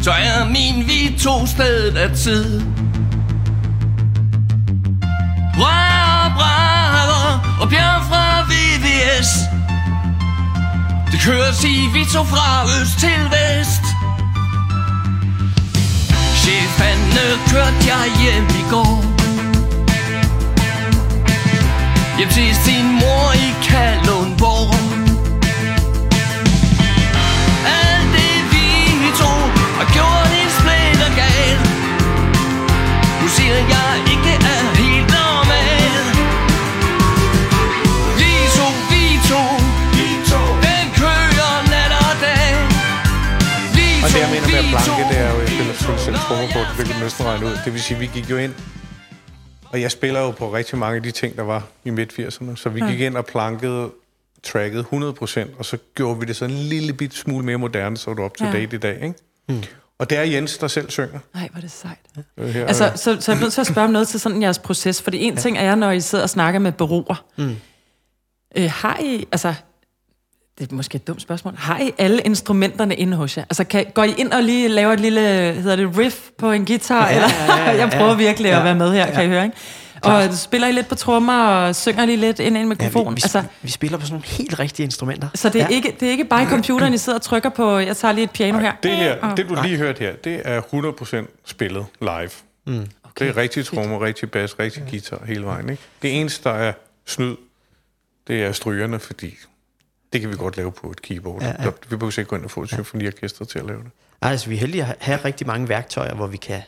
så er min Vito stedet at sidde. Rør, brædder og bjerg fra V V S, det køres i Vito fra øst til vest. Chefane kørte jeg hjem i går, hjem til sin mor i Kalundborg. Alt det vi to har gjort selv trummerkort, hvilket næsten regnede ud. Det vil sige, vi gik jo ind, og jeg spiller jo på rigtig mange af de ting, der var i midt firserne, så vi gik ind og plankede tracket hundrede procent, og så gjorde vi det sådan en lille bit smule mere moderne, så var det op til date i dag, ikke? Mm. Og det er Jens, der selv synger. Nej, hvor er det sejt. Ja. Her, altså, så, så er jeg nødt til at spørge om noget til sådan jeres proces, for det ene ja. ting er, når I sidder og snakker med bureauer. Mm. Øh, har I, altså, det er måske et dumt spørgsmål, har I alle instrumenterne inde hos jer? Altså, kan, går I ind og lige laver et lille, hedder det riff på en guitar? Ja, eller? Ja, ja, ja, jeg prøver virkelig ja, at være med her, ja. kan I høre, ikke? Og spiller I lidt på trommer og synger lige lidt ind i en mikrofon? Ja, vi, vi, altså, vi spiller på sådan nogle helt rigtige instrumenter. Så det er, ja. ikke, det er ikke bare i computeren, I sidder og trykker på, jeg tager lige et piano. Nej, her. Det her, og det du lige hørte her, det er hundrede procent spillet live. Mm. Okay. Det er rigtig trommer, rigtig bas, rigtig ja. guitar hele vejen, ikke? Det eneste, der er snyd, det er strygerne, fordi det kan vi godt lave på et keyboard. Ja, ja. Vi behøver ikke gå ind og få et symfoniorkester til at lave det. Ej, altså, vi er heldige at have rigtig mange værktøjer, hvor vi kan...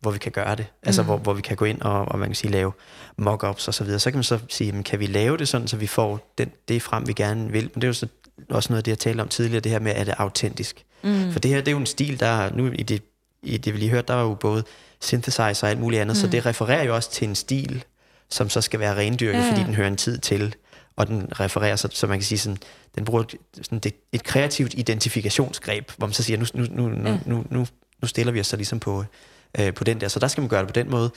hvor vi kan gøre det, altså mm. hvor, hvor vi kan gå ind og, og man kan sige, lave mock-ups og så videre. Så kan man så sige, jamen, kan vi lave det sådan, så vi får den, det frem, vi gerne vil. Men det er jo så også noget af det, jeg talte om tidligere, det her med, at det er autentisk. Mm. For det her, det er jo en stil, der nu i det, i det vi lige hørte, der var jo både synthesizer og alt muligt andet, mm. så det refererer jo også til en stil, som så skal være rendyrket, yeah. fordi den hører en tid til, og den refererer, så, så man kan sige sådan, den bruger sådan det, et kreativt identifikationsgreb, hvor man så siger, nu, nu, nu, yeah. nu, nu, nu stiller vi os så ligesom på... på den der, så der skal man gøre det på den måde.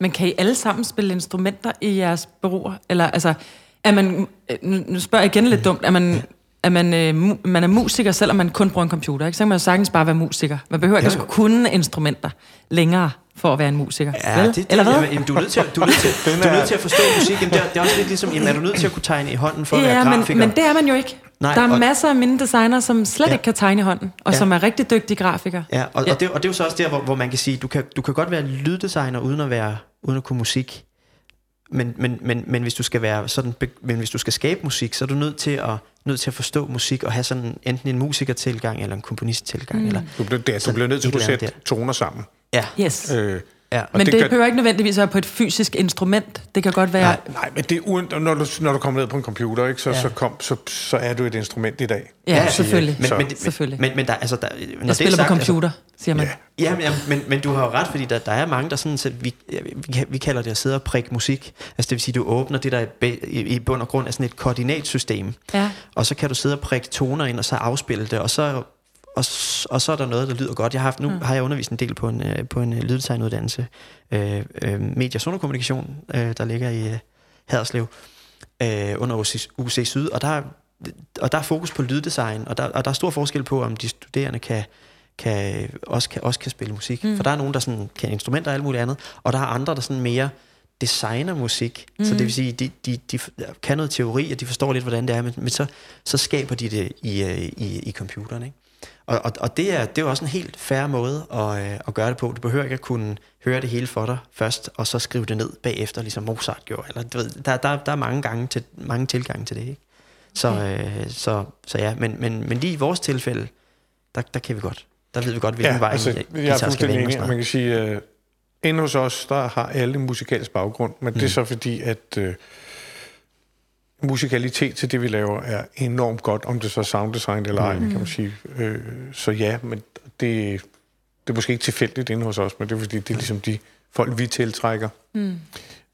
Men kan I alle sammen spille instrumenter i jeres bureauer? Eller altså, er man, nu spørger jeg igen lidt dumt, er man, er man, øh, man er musiker, selvom man kun bruger en computer, ikke? Så kan man jo sagtens bare være musiker. Man behøver ikke at kunne instrumenter længere for at være en musiker. Ja, det, det, eller hvad? Jamen, du er nødt til, du er nødt til, du er nødt til at forstå musik. Jamen, det, er, det er også lidt ligesom, jamen, er du nødt til at kunne tegne i hånden for at ja, være grafiker? Men, men det er man jo ikke. Nej, der er og, masser af mine designere, som slet ja. ikke kan tegne i hånden, og ja. som er rigtig dygtige grafikere. Ja, og, ja. Og, det, og det er jo så også der, hvor, hvor man kan sige, du kan, du kan godt være lyddesigner uden at være uden at kunne musik. Men, men, men, men hvis du skal være sådan, men hvis du skal skabe musik, så er du nødt til at nødt til at forstå musik og have sådan enten en musikertilgang eller en komponisttilgang, mm. eller du bliver, det, du bliver nødt til at kunne sætte der. toner sammen. Ja. Yes. Øh, ja. Men det, det behøver ikke nødvendigvis at være på et fysisk instrument. Det kan godt være. Nej, nej, men det er uendt, når du når du kommer ned på en computer, ikke, så ja. så kom så så er du et instrument i dag. Ja, ja selvfølgelig. Men, men, selvfølgelig. Men men der altså der når jeg spiller det er sagt, på computer, altså, siger man. Ja, ja men, men men du har jo ret, fordi der der er mange der sådan så vi vi, vi kalder det at sidde og prikke musik. Altså det vil sige du åbner det der i, i bund og grund er sådan et koordinatsystem. Ja. Og så kan du sidde og prikke toner ind og så afspille det og så Og, og så er der noget, der lyder godt. Jeg har haft, nu mm. har jeg undervist en del på en, på en lyddesignuddannelse, øh, øh, medie- og sonderkommunikation, øh, der ligger i Haderslev, øh, under U C Syd, og der, og der er fokus på lyddesign, og der, og der er stor forskel på, om de studerende kan, kan, også, kan, også kan spille musik. Mm. For der er nogen, der sådan, kan instrumenter og alt muligt andet, og der er andre, der sådan mere designer musik. Mm. Så det vil sige, de, de, de kan noget teori, og de forstår lidt, hvordan det er, men, men så, så skaber de det i, i, i computeren, ikke? Og, og, og det, er, det er jo også en helt fair måde at, øh, at gøre det på. Du behøver ikke at kunne høre det hele for dig først, og så skrive det ned bagefter, ligesom Mozart gjorde. Eller, du ved, der, der, der er mange, gange til, mange tilgange til det, ikke? Så, øh, så, så ja, men, men, men lige i vores tilfælde, der, der kan vi godt. Der ved vi godt, hvilken ja, vej altså, guitar skal vende. Man kan sige, uh, inde hos os, der har alle en musikalsk baggrund, men mm. det er så fordi, at... Uh, musikalitet til det, vi laver, er enormt godt, om det så er sounddesign eller ej, mm. kan man sige. Øh, så ja, men det, det er måske ikke tilfældigt inde hos os, men det er fordi, det er ligesom de folk, vi tiltrækker. Mm.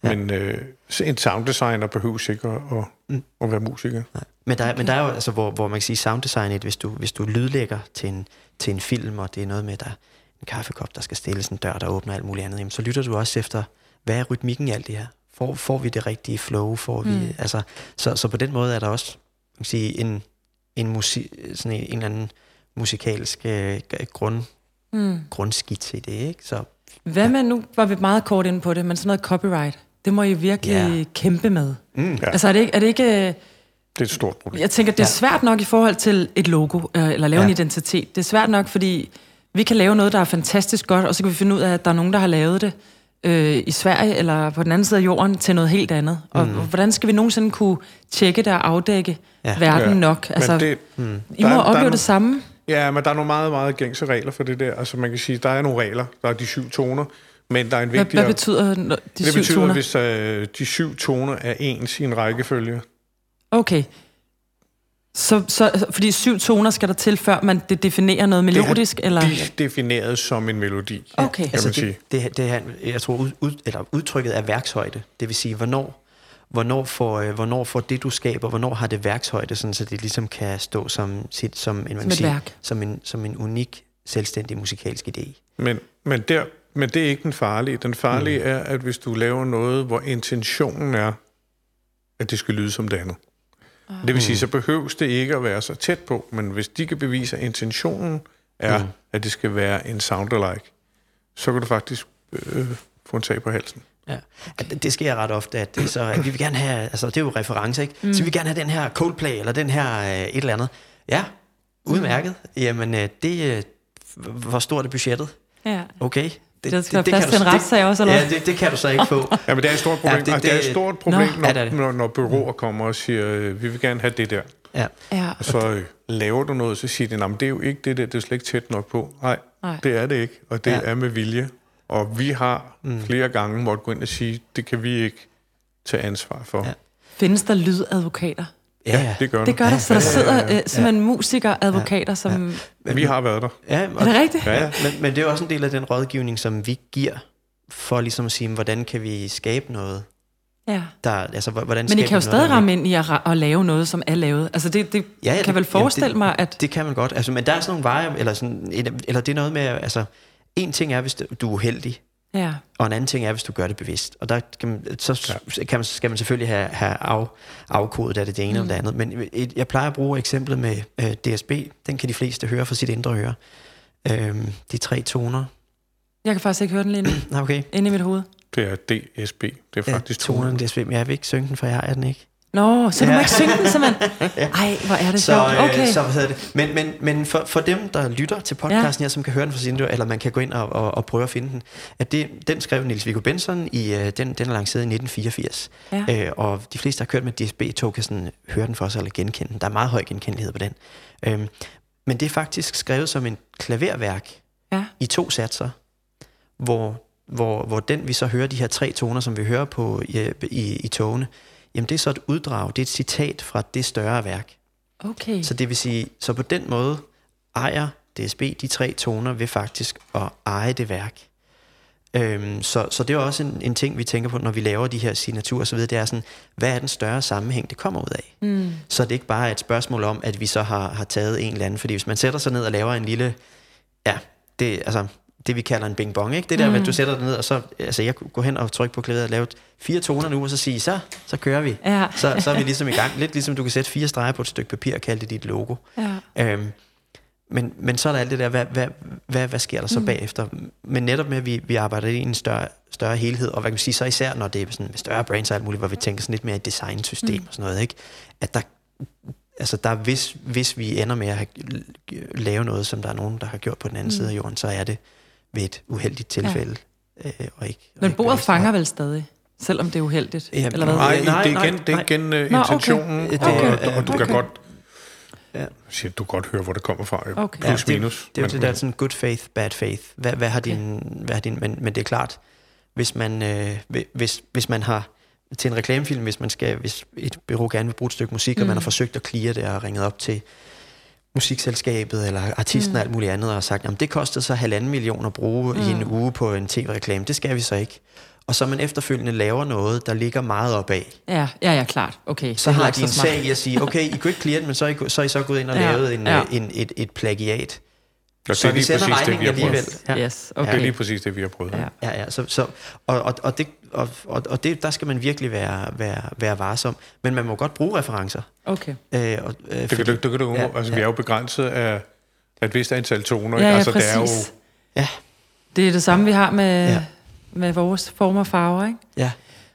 Men øh, en sounddesigner behøver sikkert at, mm. at være musiker. Nej. Men, der er, men der er jo, altså, hvor, hvor man kan sige sounddesignet, hvis du, hvis du lydlægger til en, til en film, og det er noget med, der en kaffekop, der skal stilles, en dør, der åbner, alt muligt andet, jamen, så lytter du også efter, hvad er rytmikken i alt det her? Får, får vi det rigtige flow, får vi mm. altså så, så på den måde er der også man kan sige en en musik sådan en, en eller anden musikalsk øh, grund mm. grundskits i det, ikke? Så hvad ja. man nu var vi meget kort inde på det, men sådan noget copyright, det må I virkelig yeah. kæmpe med. Mm. Ja. Altså er det ikke er det ikke det er et stort problem. Jeg tænker det er ja. svært nok i forhold til et logo øh, eller lave ja. en identitet. Det er svært nok, fordi vi kan lave noget der er fantastisk godt, og så kan vi finde ud af at der er nogen der har lavet det i Sverige eller på den anden side af jorden til noget helt andet. Og mm. hvordan skal vi nogensinde kunne tjekke det og afdække ja. verden ja. nok? Altså, det, mm. I må der, opleve der det no- samme. Ja, men der er nogle meget, meget gængse regler for det der. Altså man kan sige, der er nogle regler. Der er de syv toner, men der er en vigtigere... Hvad, hvad betyder de det syv betyder, toner? Det betyder, hvis uh, de syv toner er ens i en rækkefølge. Okay. Så, så, fordi syv toner skal der til, før man det definerer noget melodisk? Det er eller? Det defineret som en melodi, okay. kan altså man sige. Det, det, det her, jeg tror, ud, eller udtrykket er værkshøjde. Det vil sige, hvornår, hvornår, får, hvornår får det, du skaber, hvornår har det værkshøjde, sådan, så det ligesom kan stå som, sit, som, en, man siger, som, en, som en unik, selvstændig musikalsk idé. Men, men, der, men det er ikke den farlige. Den farlige mm. er, at hvis du laver noget, hvor intentionen er, at det skal lyde som det andet. Det vil sige, så behøves det ikke at være så tæt på, men hvis de kan bevise, at intentionen er, mm. at det skal være en sound-alike, så kan du faktisk øh, få en tag på halsen. Ja. Det sker ret ofte, at, det, så, at vi vil gerne have, altså det er jo reference, ikke? Mm. Så vi vil gerne have den her Coldplay, eller den her øh, et eller andet. Ja, udmærket. Jamen, øh, det, øh, hvor stort er budgettet? Ja. Okay. Det, det, det, det, kan du, det, også, ja, det, det kan du så ikke få. Ja, men det er et stort problem, ja, det, det, det er et stort problem no. når, ja, når, når bureauer kommer og siger, vi vil gerne have det der. Ja. Ja. Og så øh, laver du noget, så siger de, nej, det er jo ikke det der, det er slet ikke tæt nok på. Nej, Nej. Det er det ikke, og det ja. er med vilje. Og vi har mm. flere gange måtte gå ind og sige, det kan vi ikke tage ansvar for. Ja. Findes der lydadvokater? Ja, det gør det. Det gør det, så der sidder ja, ja, ja. simpelthen musikere, advokater, som... Ja, ja. Vi har været der. Ja, er det rigtigt? Ja, ja. Men, men det er også en del af den rådgivning, som vi giver, for ligesom at sige, hvordan kan vi skabe noget? Ja. Der, altså, hvordan men I kan jo stadig ramme ind i at, at lave noget, som er lavet. Altså, det, det ja, ja, kan det, vel forestille jamen, det, mig, at... Det kan man godt. Altså, men der er sådan nogle veje, eller, sådan, eller det er noget med... Altså, en ting er, hvis du er uheldig. Ja. Og en anden ting er, hvis du gør det bevidst. Og der kan man, så kan man, skal man selvfølgelig have, have af, afkodet af det, det ene mm. eller det andet. Men jeg plejer at bruge eksemplet med øh, D S B. Den kan de fleste høre fra sit indre øre. Øhm, de tre toner. Jeg kan faktisk ikke høre den lige nu. Okay. Inde i mit hoved. Det er D S B. Det er faktisk ja, tonen D S B. Men jeg vil ikke synge den, for jeg ejer den ikke. Nå, så ja. Du må ikke synge den, simpelthen. Ej, hvor er det så sjovt. Okay. Så, hvad det? Men, men, men for, for dem, der lytter til podcasten ja. her, som kan høre den fra sin dør, eller man kan gå ind og, og, og prøve at finde den, at det, den skrev Niels Viggo Bentzon, i, uh, den, den er lanceret i nitten fireogfirs. Ja. Uh, og de fleste, der har kørt med D S B-tog, kan sådan høre den for sig, eller genkende den. Der er meget høj genkendelighed på den. Uh, men det er faktisk skrevet som en klaverværk ja. i to satser, hvor, hvor, hvor den, vi så hører, de her tre toner, som vi hører på i, i, i togene, jamen det er så et uddrag, det er et citat fra det større værk. Okay. Så det vil sige, så på den måde ejer D S B de tre toner ved faktisk at eje det værk. Øhm, så, så det er også en, en ting, vi tænker på, når vi laver de her signaturer og så videre, det er sådan, hvad er den større sammenhæng, det kommer ud af? Mm. Så det er ikke bare et spørgsmål om, at vi så har, har taget en eller anden, fordi hvis man sætter sig ned og laver en lille, ja, det altså... det vi kalder en bing-bong, ikke? Det der, mm. at du sætter den ned, og så, altså jeg kunne gå hen og trykke på klaveret og lave fire toner nu, og så sige, så, så kører vi. Ja. Så, så er vi ligesom i gang. Lidt ligesom du kan sætte fire streger på et stykke papir og kalde det dit logo. Ja. Øhm, men, men så er der alt det der, hvad, hvad, hvad, hvad sker der så mm. bagefter? Men netop med, at vi, vi arbejder i en større, større helhed, og hvad kan man sige, så især når det er sådan større brains og alt muligt, hvor vi tænker sådan lidt mere et designsystem mm. og sådan noget, ikke? At der... Altså der, hvis, hvis vi ender med at have, lave noget, som der er nogen, der har gjort på den anden mm. side af jorden, så er det ved et uheldigt tilfælde. Ja. Øh, og ikke, og men bordet fanger vel stadig, selvom det er uheldigt? Ja, eller hvad? Nej, nej, det er igen, det er igen nej. intentionen, Nå, okay. og, okay. og, og du okay. kan godt ja. siger, du godt høre, hvor det kommer fra, okay. plus ja, det, minus. Det er jo det der sådan good faith, bad faith. Hvad, hvad har din, okay. hvad har din, men, men det er klart, hvis man, øh, hvis, hvis man har... til en reklamefilm, hvis man skal, hvis et bureau gerne vil bruge et stykke musik, mm. og man har forsøgt at cleare det og ringet op til musikselskabet eller artisten mm. og alt muligt andet, og sagt, jamen det kostede så halvanden million at bruge mm. i en uge på en tv-reklame, det skal vi så ikke. Og så man efterfølgende laver noget, der ligger meget opad. Ja, ja, ja, klart. Okay. Så har de en sag i at sige, okay, I kunne ikke cleare det, men så er I, så er I så gået ind og ja. lavet en, ja. en, en, et, et plagiat. Det er, lige præcis det, vi har prøvet. Ja. Yes, okay. Det er lige præcis det, vi har prøvet. Ja, ja, ja. Så, så, og, og, og, det, og, og det, der skal man virkelig være, være, være varsom. Men man må godt bruge referencer. Okay. Øh, og, øh, det, kan, det, det kan du ja, altså, ja. Vi er jo begrænset af et vist antal toner. Ja, ja, altså, præcis. Det er, jo... ja. det er det samme, vi har med, ja. med vores former og farver, ikke? Ja.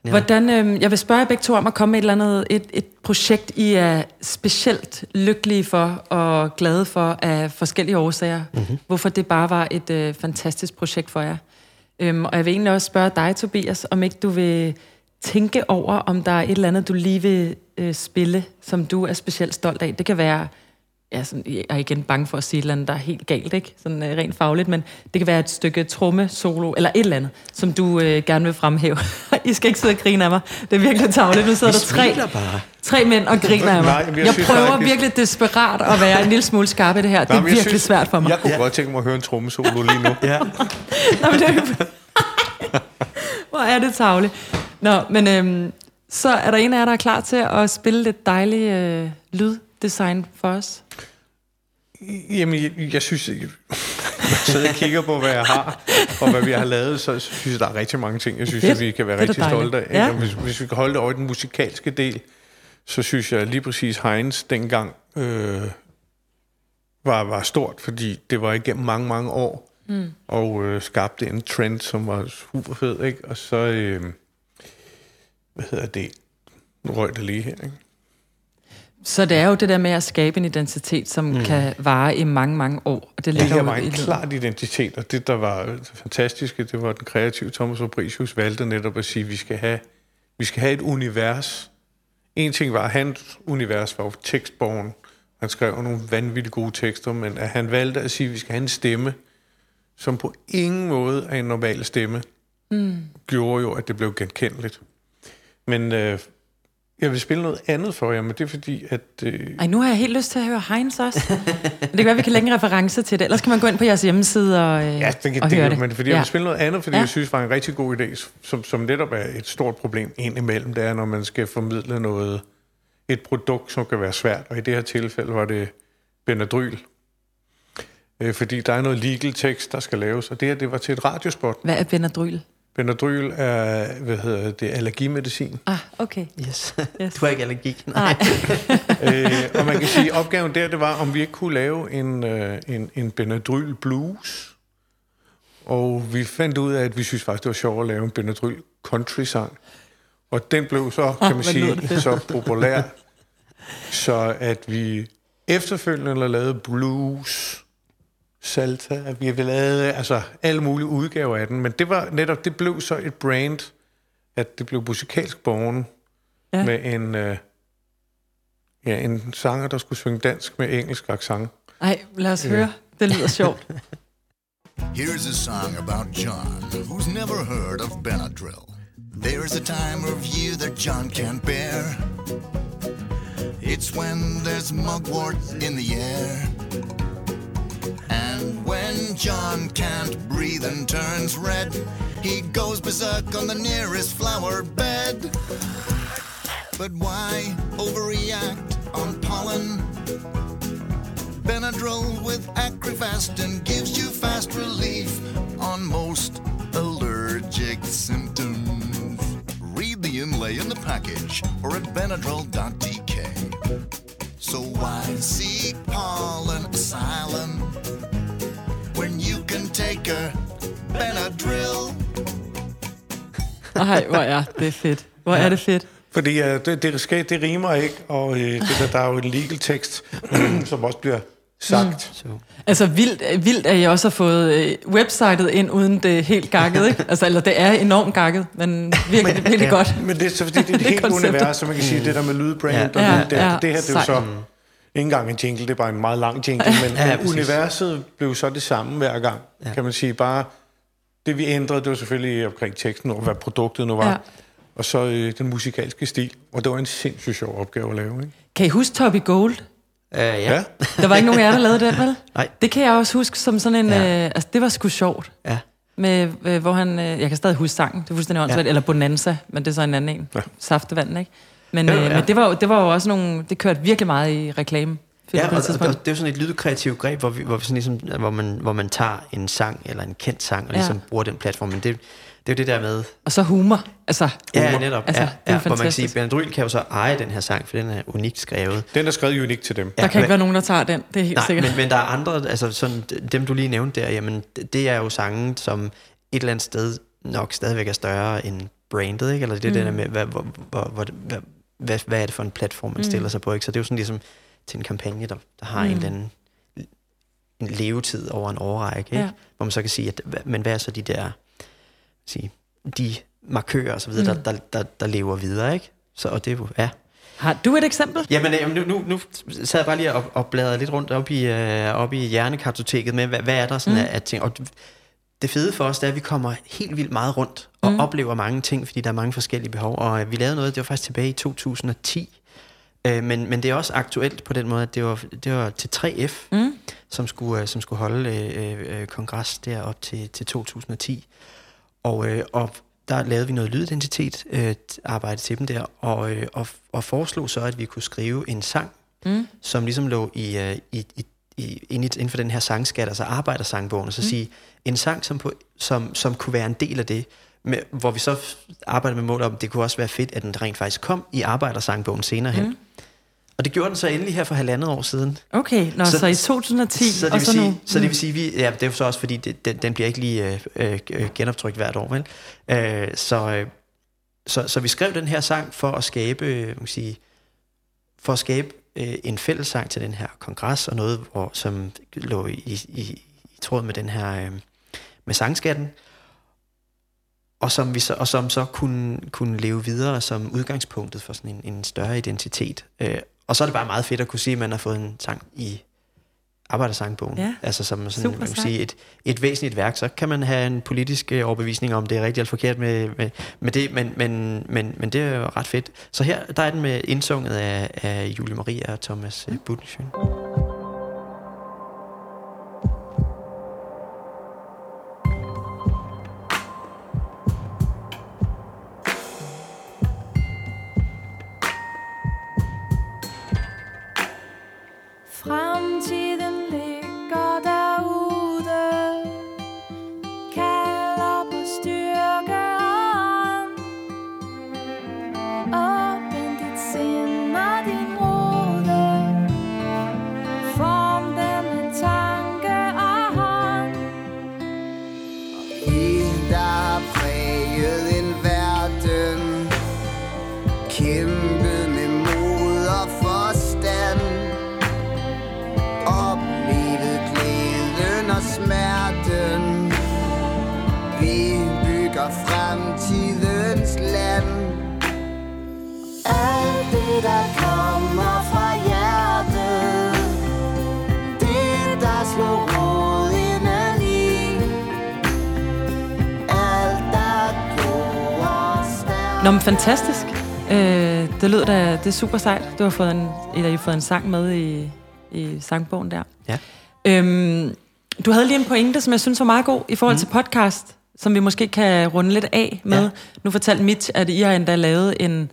Ja. Hvordan, øh, jeg vil spørge begge to om at komme med et eller andet et, et projekt, I er specielt lykkelige for og glade for af forskellige årsager. Mm-hmm. Hvorfor det bare var et øh, fantastisk projekt for jer. Øhm, og jeg vil egentlig også spørge dig, Tobias, om ikke du vil tænke over, om der er et eller andet, du lige vil øh, spille, som du er specielt stolt af. Det kan være, ja, sådan, jeg er igen bange for at sige et eller andet, der er helt galt, ikke? Sådan øh, rent fagligt, men det kan være et stykke tromme, solo eller et eller andet, som du øh, gerne vil fremhæve. I skal ikke sidde og grine af mig. Det er virkelig tarveligt. Nu sidder der tre, tre mænd og griner af mig. Jeg prøver virkelig desperat at være en lille smule skarp i det her. Det er virkelig svært for mig. Jeg kunne godt tænke mig at høre en trommesolo lige nu. Ja. Nå, men det... Hvor er det tarveligt. Nå, men øhm, så er der en af jer, der er klar til at spille lidt dejlig øh, lyddesign for os. Jamen, jeg, jeg synes ikke... Så jeg kigger på, hvad jeg har, og hvad vi har lavet, så synes jeg, der er rigtig mange ting, jeg synes, at vi kan være rigtig stolte af. Ja. Hvis, hvis vi kan holde det over i den musikalske del, så synes jeg lige præcis, Heinz dengang øh, var, var stort, fordi det var igennem mange, mange år, mm. og øh, skabte en trend, som var super fed, ikke? Og så, øh, hvad hedder det, røg det lige her, ikke? Så det er jo det der med at skabe en identitet, som mm. kan vare i mange, mange år. Og det ligger ja, var en klart identitet, og det, der var det fantastiske, det var den kreative Thomas Fabricius valgte netop at sige, at vi skal have, vi skal have et univers. En ting var, at hans univers var jo tekstborgen. Han skrev nogle vanvittigt gode tekster, men at han valgte at sige, at vi skal have en stemme, som på ingen måde er en normal stemme, mm. gjorde jo, at det blev genkendeligt. Men... Øh, jeg vil spille noget andet for jer, men det er fordi, at... Øh... Ej, nu har jeg helt lyst til at høre Heinz også. Det kan være, vi kan lægge en reference til det. Ellers kan man gå ind på jeres hjemmeside og, øh, ja, det kan, og det høre det. Men det er fordi, ja. Jeg vil spille noget andet, fordi ja. Jeg synes, var en rigtig god idé, som, som netop er et stort problem indimellem. Det er, når man skal formidle noget, et produkt, som kan være svært. Og i det her tilfælde var det Benadryl. Øh, fordi der er noget legal tekst, der skal laves. Og det her, det var til et radiospot. Hvad er Benadryl? Benadryl er, hvad hedder det, allergimedicin. Ah, okay. Yes. yes. Du har ikke allergi. Nej. øh, og man kan sige, opgaven der, det var, om vi ikke kunne lave en, en, en Benadryl blues. Og vi fandt ud af, at vi synes faktisk, det var sjovt at lave en Benadryl country-sang. Og den blev så, kan man ah, sige, så populær, så at vi efterfølgende lavede blues... Salta, vi har lavet altså, alle mulige udgaver af den, men det var netop, det blev så et brand, at det blev musikalsk borgen ja. Med en, øh, ja, en sanger, der skulle synge dansk med engelsk accent. Ej, lad os ja. Høre. Det lyder sjovt. Here's a song about John, who's never heard of Benadryl. There's a time of year that John can't bear. It's when there's mugwort in the air. And when John can't breathe and turns red, he goes berserk on the nearest flower bed. But why overreact on pollen? Benadryl with Acrofastin gives you fast relief on most allergic symptoms. Read the inlay in the package or at benadryl dot d k. So why seek pollen asylum when you can take a Benadryl? Ej, hvor er det fedt. Hvor ja. Er det fedt. Fordi uh, det, det, sker, det rimer ikke, og uh, det der, der er jo en legal tekst, som også bliver sagt. Mm. Altså vildt, vildt at jeg også har fået uh, websitet ind, uden det helt gakket, ikke? Altså, eller det er enormt gakket, men virkelig, men, virkelig ja. Godt. Men det er så, fordi det er et helt univers, så man kan sige, mm. det der med lydbrand, ja. Og ja, lyd, det, ja, det her, det er jo så mm. ikke engang en jingle, det er bare en meget lang jingle, men ja, universet blev så det samme hver gang, ja. Kan man sige. Bare det, vi ændrede, det var selvfølgelig omkring teksten, og hvad produktet nu var, ja. Og så øh, den musikalske stil, og det var en sindssygt sjov opgave at lave, ikke? Kan I huske Toby Gold? Uh, yeah. Ja. Der var ikke nogen af jer, der lavede den, vel? Nej. Det kan jeg også huske som sådan en... Ja. Øh, altså, det var sgu sjovt. Ja. Med, øh, hvor han... Øh, jeg kan stadig huske sangen. Det er fuldstændig åndssvagt. Ja. Eller Bonanza, men det er så en anden en. Ja. Saftevand, ikke? Men, øh, ja, ja. Men det, var, det var jo også nogle... Det kørte virkelig meget i reklame. Ja, og, og, og det er jo sådan et lydkreativt greb, hvor, vi, hvor, vi sådan ligesom, hvor, man, hvor man tager en sang, eller en kendt sang, og ligesom ja. Bruger den platform. Men det... Det er jo det der med... Og så humor. Altså, humor. Ja, netop. Altså, ja, ja, hvor man kan sige, at Benadryl kan jo så eje den her sang, for den er unikt skrevet. Den er skrevet unikt til dem. Ja, der kan men, ikke være nogen, der tager den, det er helt nej, sikkert. Men, men der er andre, altså sådan, dem du lige nævnte der, jamen det er jo sangen, som et eller andet sted nok stadigvæk er større end brandet, ikke? Eller det mm. der med, hvad, hvor, hvor, hvor, hvad, hvad, hvad er det for en platform, man stiller mm. sig på, ikke? Så det er jo sådan ligesom til en kampagne, der, der har mm. en eller anden en levetid over en årrække, ikke? Ja. Hvor man så kan sige, at, men hvad er så de der... sige, de markører og så videre, mm. der, der, der, der lever videre, ikke? Så, og det er jo, ja. Har du et eksempel? Jamen, jamen nu, nu, nu sad jeg bare lige og, og bladrede lidt rundt op i, øh, op i hjernekartoteket med, hvad, hvad er der sådan mm. af ting? Og det fede for os, det er, at vi kommer helt vildt meget rundt og mm. oplever mange ting, fordi der er mange forskellige behov. Og vi lavede noget, det var faktisk tilbage i to tusind og ti, øh, men, men det er også aktuelt på den måde, at det var, det var til tre F, mm. som, skulle, som skulle holde øh, øh, kongres derop til, til to tusind og ti. Og, øh, og der lavede vi noget lydidentitet, øh, arbejde til dem der, og, øh, og, og foreslog så, at vi kunne skrive en sang, mm. som ligesom lå i... Øh, i, i I, inden for den her sangskat, altså Arbejder-sangbogen, og så mm. sige en sang, som, på, som, som kunne være en del af det, med, hvor vi så arbejder med mål om, det kunne også være fedt, at den rent faktisk kom i Arbejder-sangbogen senere hen. Mm. Og det gjorde den så endelig her for halvandet år siden. Okay, nå, så, så i to tusind og ti, så det vil sige, nu. Så det vil sige, vi, ja, det er så også fordi, det, den, den bliver ikke lige øh, øh, genoptrykt hvert år, vel? Øh, så, øh, så, så vi skrev den her sang for at skabe, øh, man sige, for at skabe en fællessang til den her kongres, og noget, hvor, som lå i, i, i tråd med den her øh, med sangskatten, og som, vi så, og som så kunne, kunne leve videre som udgangspunktet for sådan en, en større identitet. Øh, og så er det bare meget fedt at kunne sige, at man har fået en sang i Arbejdersangbogen. Ja, altså som sådan, man kan sige, et, et væsentligt værk. Så kan man have en politisk overbevisning om, det er rigtigt eller forkert med, med, med det, men, men, men, men det er jo ret fedt. Så her der er den med indsunget af, af Julie Maria og Thomas mm. Budensjøen. Nå, men fantastisk. Øh, det lød da, det er super sejt. Du har fået en, eller I har fået en sang med i, i sangbogen der. Ja. Øhm, du havde lige en pointe, som jeg synes var meget god i forhold mm. til podcast, som vi måske kan runde lidt af med. Ja. Nu fortalte Mitch, at I har endda lavet en,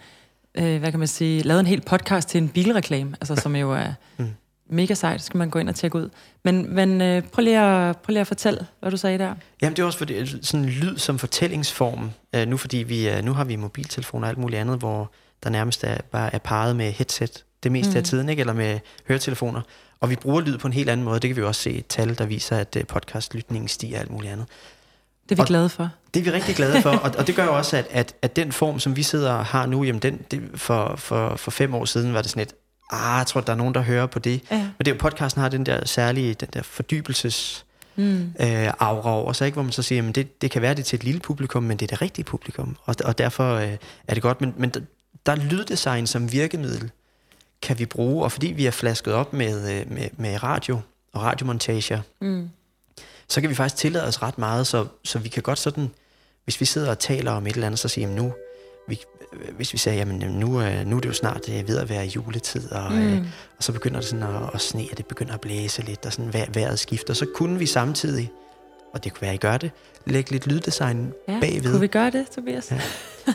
øh, hvad kan man sige, lavet en hel podcast til en bilreklame, altså som jo er mm. mega sejt, skal man gå ind og tjekke ud. Men, men øh, prøv, lige at, prøv lige at fortælle, hvad du sagde der. Jamen det er også fordi, sådan en lyd som fortællingsform. Øh, nu fordi vi øh, nu har vi mobiltelefoner og alt muligt andet, hvor der nærmest er, bare er parret med headset det meste mm. af tiden, ikke? Eller med høretelefoner. Og vi bruger lyd på en helt anden måde. Det kan vi også se i tal, der viser, at øh, podcastlytningen stiger og alt muligt andet. Det er vi og glade for. Det er vi rigtig glade for, og, og det gør jo også, at, at, at den form, som vi sidder og har nu, jamen den, det, for, for, for fem år siden var det sådan et, ah, jeg tror, der er nogen, der hører på det. Ja. Men det er jo, podcasten har den der særlige, den der fordybelses mm. øh, aura over sig, ikke? Hvor man så siger, jamen det, det kan være det til et lille publikum, men det er det rigtige publikum, og, og derfor øh, er det godt. Men, men der, der er lyddesign som virkemiddel, kan vi bruge, og fordi vi er flasket op med, med, med radio og radiomontager, mm. så kan vi faktisk tillade os ret meget, så, så vi kan godt sådan, hvis vi sidder og taler om et eller andet, så siger jamen nu, vi, hvis vi siger, jamen nu, nu er det jo snart ved at være juletid, og, mm. øh, og så begynder det sådan at, at sne, og det begynder at blæse lidt, og sådan vejr, vejret skifter, så kunne vi samtidig, og det kunne være, I gør det, lægge lidt lyddesign ja, bagved. Kunne vi gøre det, Tobias? Ja.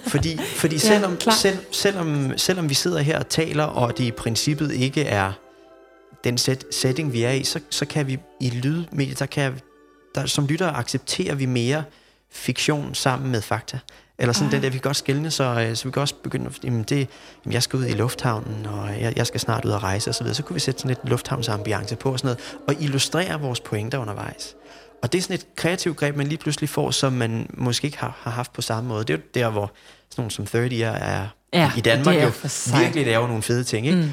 Fordi, fordi selvom, ja, selv, selvom, selvom vi sidder her og taler, og det i princippet ikke er den set, setting, vi er i, så, så kan vi i lydmediet, der kan Der, som lytter accepterer vi mere fiktion sammen med fakta. Eller sådan Ej. den der, vi kan godt skelne, så, så vi kan også begynde, jamen det, jamen jeg skal ud i lufthavnen, og jeg, jeg skal snart ud og rejse og så videre. Så kunne vi sætte sådan lidt lufthavnsambiance på og sådan noget, og illustrere vores pointer undervejs. Og det er sådan et kreativt greb, man lige pludselig får, som man måske ikke har, har haft på samme måde. Det er jo der, hvor sådan nogle som thirty'er er ja, i Danmark er jo virkelig laver nogle fede ting, ikke? Mm.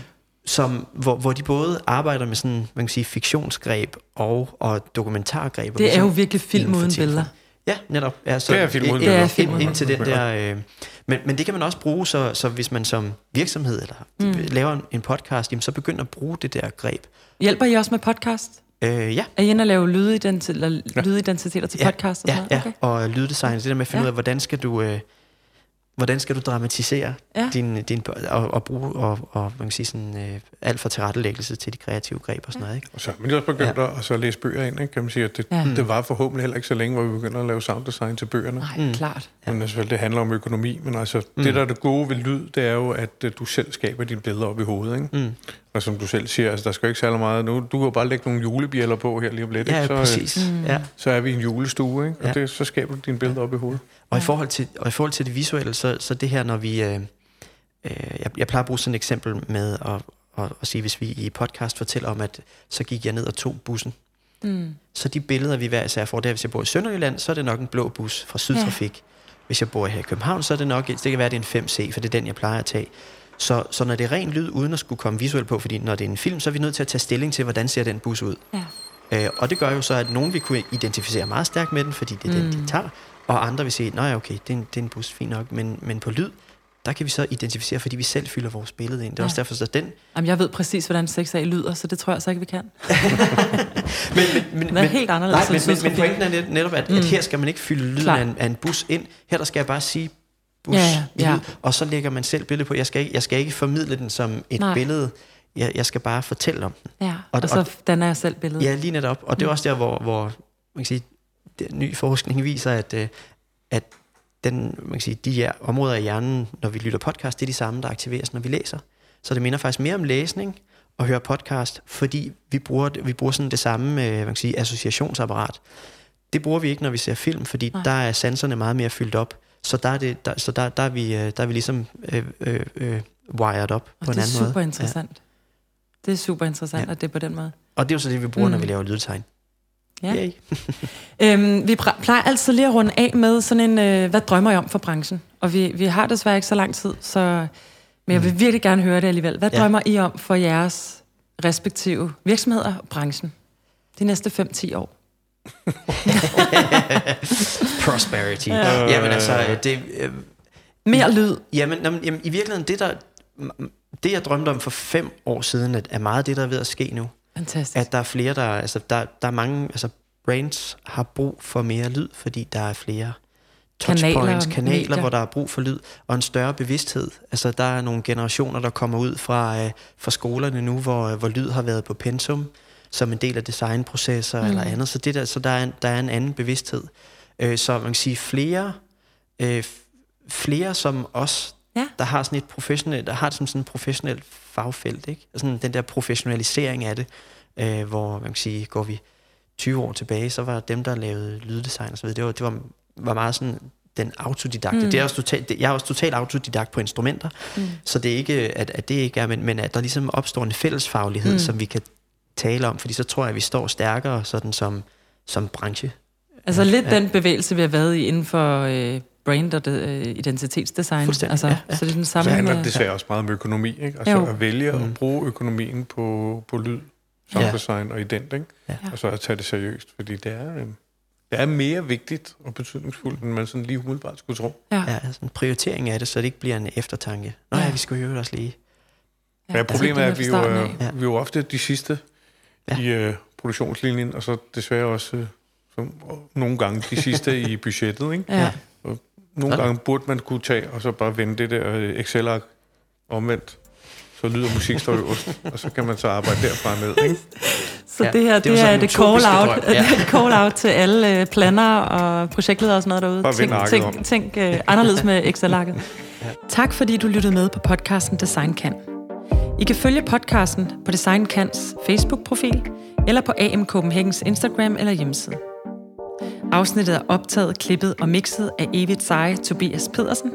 Som, hvor, hvor de både arbejder med sådan, man kan sige, fiktionsgreb og, og dokumentargreb. Det er jo virkelig film uden billeder. Ja, netop. Ja, så det er film uden billeder. Ind, ind, ind til den der, øh, men, men det kan man også bruge, så, så hvis man som virksomhed eller mm. laver en, en podcast, jamen, så begynder at bruge det der greb. Hjælper I også med podcast? Øh, ja. Er I inde og lave lydidentiteter, lydidentiteter til ja. podcast? Og ja, ja. Okay. Og lyddesign, det der med at finde ja. ud af, hvordan skal du, øh, hvordan skal du dramatisere ja. din, din, og, og bruge og, og, man kan sige sådan, øh, alt for tilrettelæggelse til de kreative greb og sådan noget. Ikke? Og så man er også begyndt ja. at så læse bøger ind, ikke? Kan man sige, at det, ja. det var forhåbentlig heller ikke så længe, hvor vi begynder at lave sounddesign til bøgerne. Nej, mm. klart. Men altså, det handler om økonomi, men altså, mm. det der er det gode ved lyd, det er jo, at du selv skaber dine billeder op i hovedet, ikke? Mm. Og som du selv siger, altså, der skal ikke særlig meget nu. Du kan bare lægge nogle julebjælder på her lige om lidt. Ja, ikke? Så, præcis. Mm. Ja. Så er vi i en julestue, ikke? Og ja. det, så skaber du dine billeder op i hovedet. Og i forhold til, og i forhold til det visuelle, så, så det her, når vi... Øh, øh, jeg, jeg plejer at bruge sådan et eksempel med at, at, at sige, hvis vi i podcast fortæller om, at så gik jeg ned og tog bussen. Mm. Så de billeder, vi hver især får, der hvis jeg bor i Sønderjylland, så er det nok en blå bus fra Sydtrafik. Ja. Hvis jeg bor her i København, så er det nok... Det kan være, det er en fem C, for det er den, jeg plejer at tage. Så, så når det er ren lyd, uden at skulle komme visuelt på, fordi når det er en film, så er vi nødt til at tage stilling til, hvordan ser den bus ud. Ja. Øh, og det gør jo så, at nogen vil kunne identificere meget stærkt med den, fordi det er mm. den, de tager, og andre vil sige, nej okay, det er en, det er en bus, fint nok, men, men på lyd, der kan vi så identificere, fordi vi selv fylder vores billede ind. Det er ja. også derfor, så den... Jamen, jeg ved præcis, hvordan seks A lyder, så det tror jeg så ikke, vi kan. men, men, men, det er men, helt anderledes. Nej, men, men, men pointen er net, netop, at, mm. at her skal man ikke fylde lyden af en, af en bus ind. Her der skal jeg bare sige, bus, ja, ja. Lyd, og så lægger man selv billede på. Jeg skal ikke, jeg skal ikke formidle den som et Nej. billede. Jeg, jeg skal bare fortælle om den. Ja, og, og så og, danner jeg selv billedet. Ja, lige netop. Og det er mm. også der, hvor, hvor man kan sige, ny forskning viser, at, at den, man kan sige, de her områder i hjernen, når vi lytter podcast, det er de samme, der aktiveres, når vi læser. Så det minder faktisk mere om læsning og høre podcast, fordi vi bruger, vi bruger sådan det samme man kan sige, associationsapparat. Det bruger vi ikke, når vi ser film, fordi Nej. der er sanserne meget mere fyldt op. Så der er det, der, så der, der er vi, der er vi ligesom øh, øh, øh, wired op og på en anden måde. Det er super interessant. Ja. Det er super interessant, ja. at det er på den måde. Og det er jo så det, vi bruger, mm. når vi laver lydtegn. Ja. øhm, vi plejer altid lige at runde af med sådan en, øh, hvad drømmer I om for branchen? Og vi, vi har desværre ikke så lang tid, så, men jeg vil mm. virkelig gerne høre det alligevel. Hvad ja. drømmer I om for jeres respektive virksomheder og branchen de næste fem til ti år? Prosperity. Ja. Jamen altså det, øh, mere lyd. Jamen, jamen, jamen i virkeligheden det der det jeg drømte om for fem år siden at er meget det der er ved at ske nu. Fantastisk. At der er flere der altså der der er mange altså brands har brug for mere lyd, fordi der er flere touchpoints, kanaler, kanaler hvor der er brug for lyd og en større bevidsthed. Altså der er nogle generationer der kommer ud fra øh, fra skolerne nu, hvor øh, hvor lyd har været på pensum. Som en del af designprocesser mm. eller andet. Så, det der, så der, er en, der er en anden bevidsthed. Øh, så man kan sige, flere, øh, flere som os, ja. der har sådan et professionelt, der har sådan, sådan et professionelt fagfelt, ikke? Sådan den der professionalisering af det, øh, hvor man kan sige, går vi tyve år tilbage, så var dem, der lavede lyddesign og så videre, det var, det var, var meget sådan den autodidakte. Mm. Det er også total, det, jeg er også totalt autodidakt på instrumenter, mm. så det er ikke, at, at det ikke er, men, men at der ligesom opstår en fællesfaglighed, mm. som vi kan tale om, fordi så tror jeg, at vi står stærkere sådan som, som branche. Altså lidt ja. den bevægelse, vi har været i inden for øh, brand og øh, identitetsdesign. Altså, ja, ja. Så det er den samme. Så handler det desværre også meget om økonomi, ikke? Altså jo. at vælge mm. at bruge økonomien på, på lyd, sounddesign ja. og ident, ikke? Ja. Og så at tage det seriøst, fordi det er, øh, det er mere vigtigt og betydningsfuldt, end man sådan lige umiddelbart skulle tro. Ja, ja altså en prioritering af det, så det ikke bliver en eftertanke. Nå ja, vi skulle jo også lige. Ja, ja problemet altså, er, at vi jo, øh, ja. vi jo ofte de sidste Ja. i øh, produktionslinjen, og så desværre også øh, som, nogle gange de sidste i budgettet, ikke? Ja. Og nogle gange burde man kunne tage, og så bare vende det der øh, Excel-ark omvendt, så lyd og musik står øverst, og så kan man så arbejde derfra med, ikke? Så ja. det her, det, det er det call-out ja. call til alle øh, planer og projektledere og sådan noget derude. Tænk, tænk, tænk øh, anderledes med Excel-arket. Ja. Tak fordi du lyttede med på podcasten Design Kan. I kan følge podcasten på Design Kans Facebook-profil eller på A M Copenhagens Instagram eller hjemmeside. Afsnittet er optaget, klippet og mixet af evigt seje Tobias Pedersen,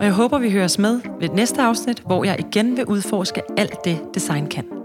og jeg håber, vi høres med ved næste afsnit, hvor jeg igen vil udforske alt det, design kan.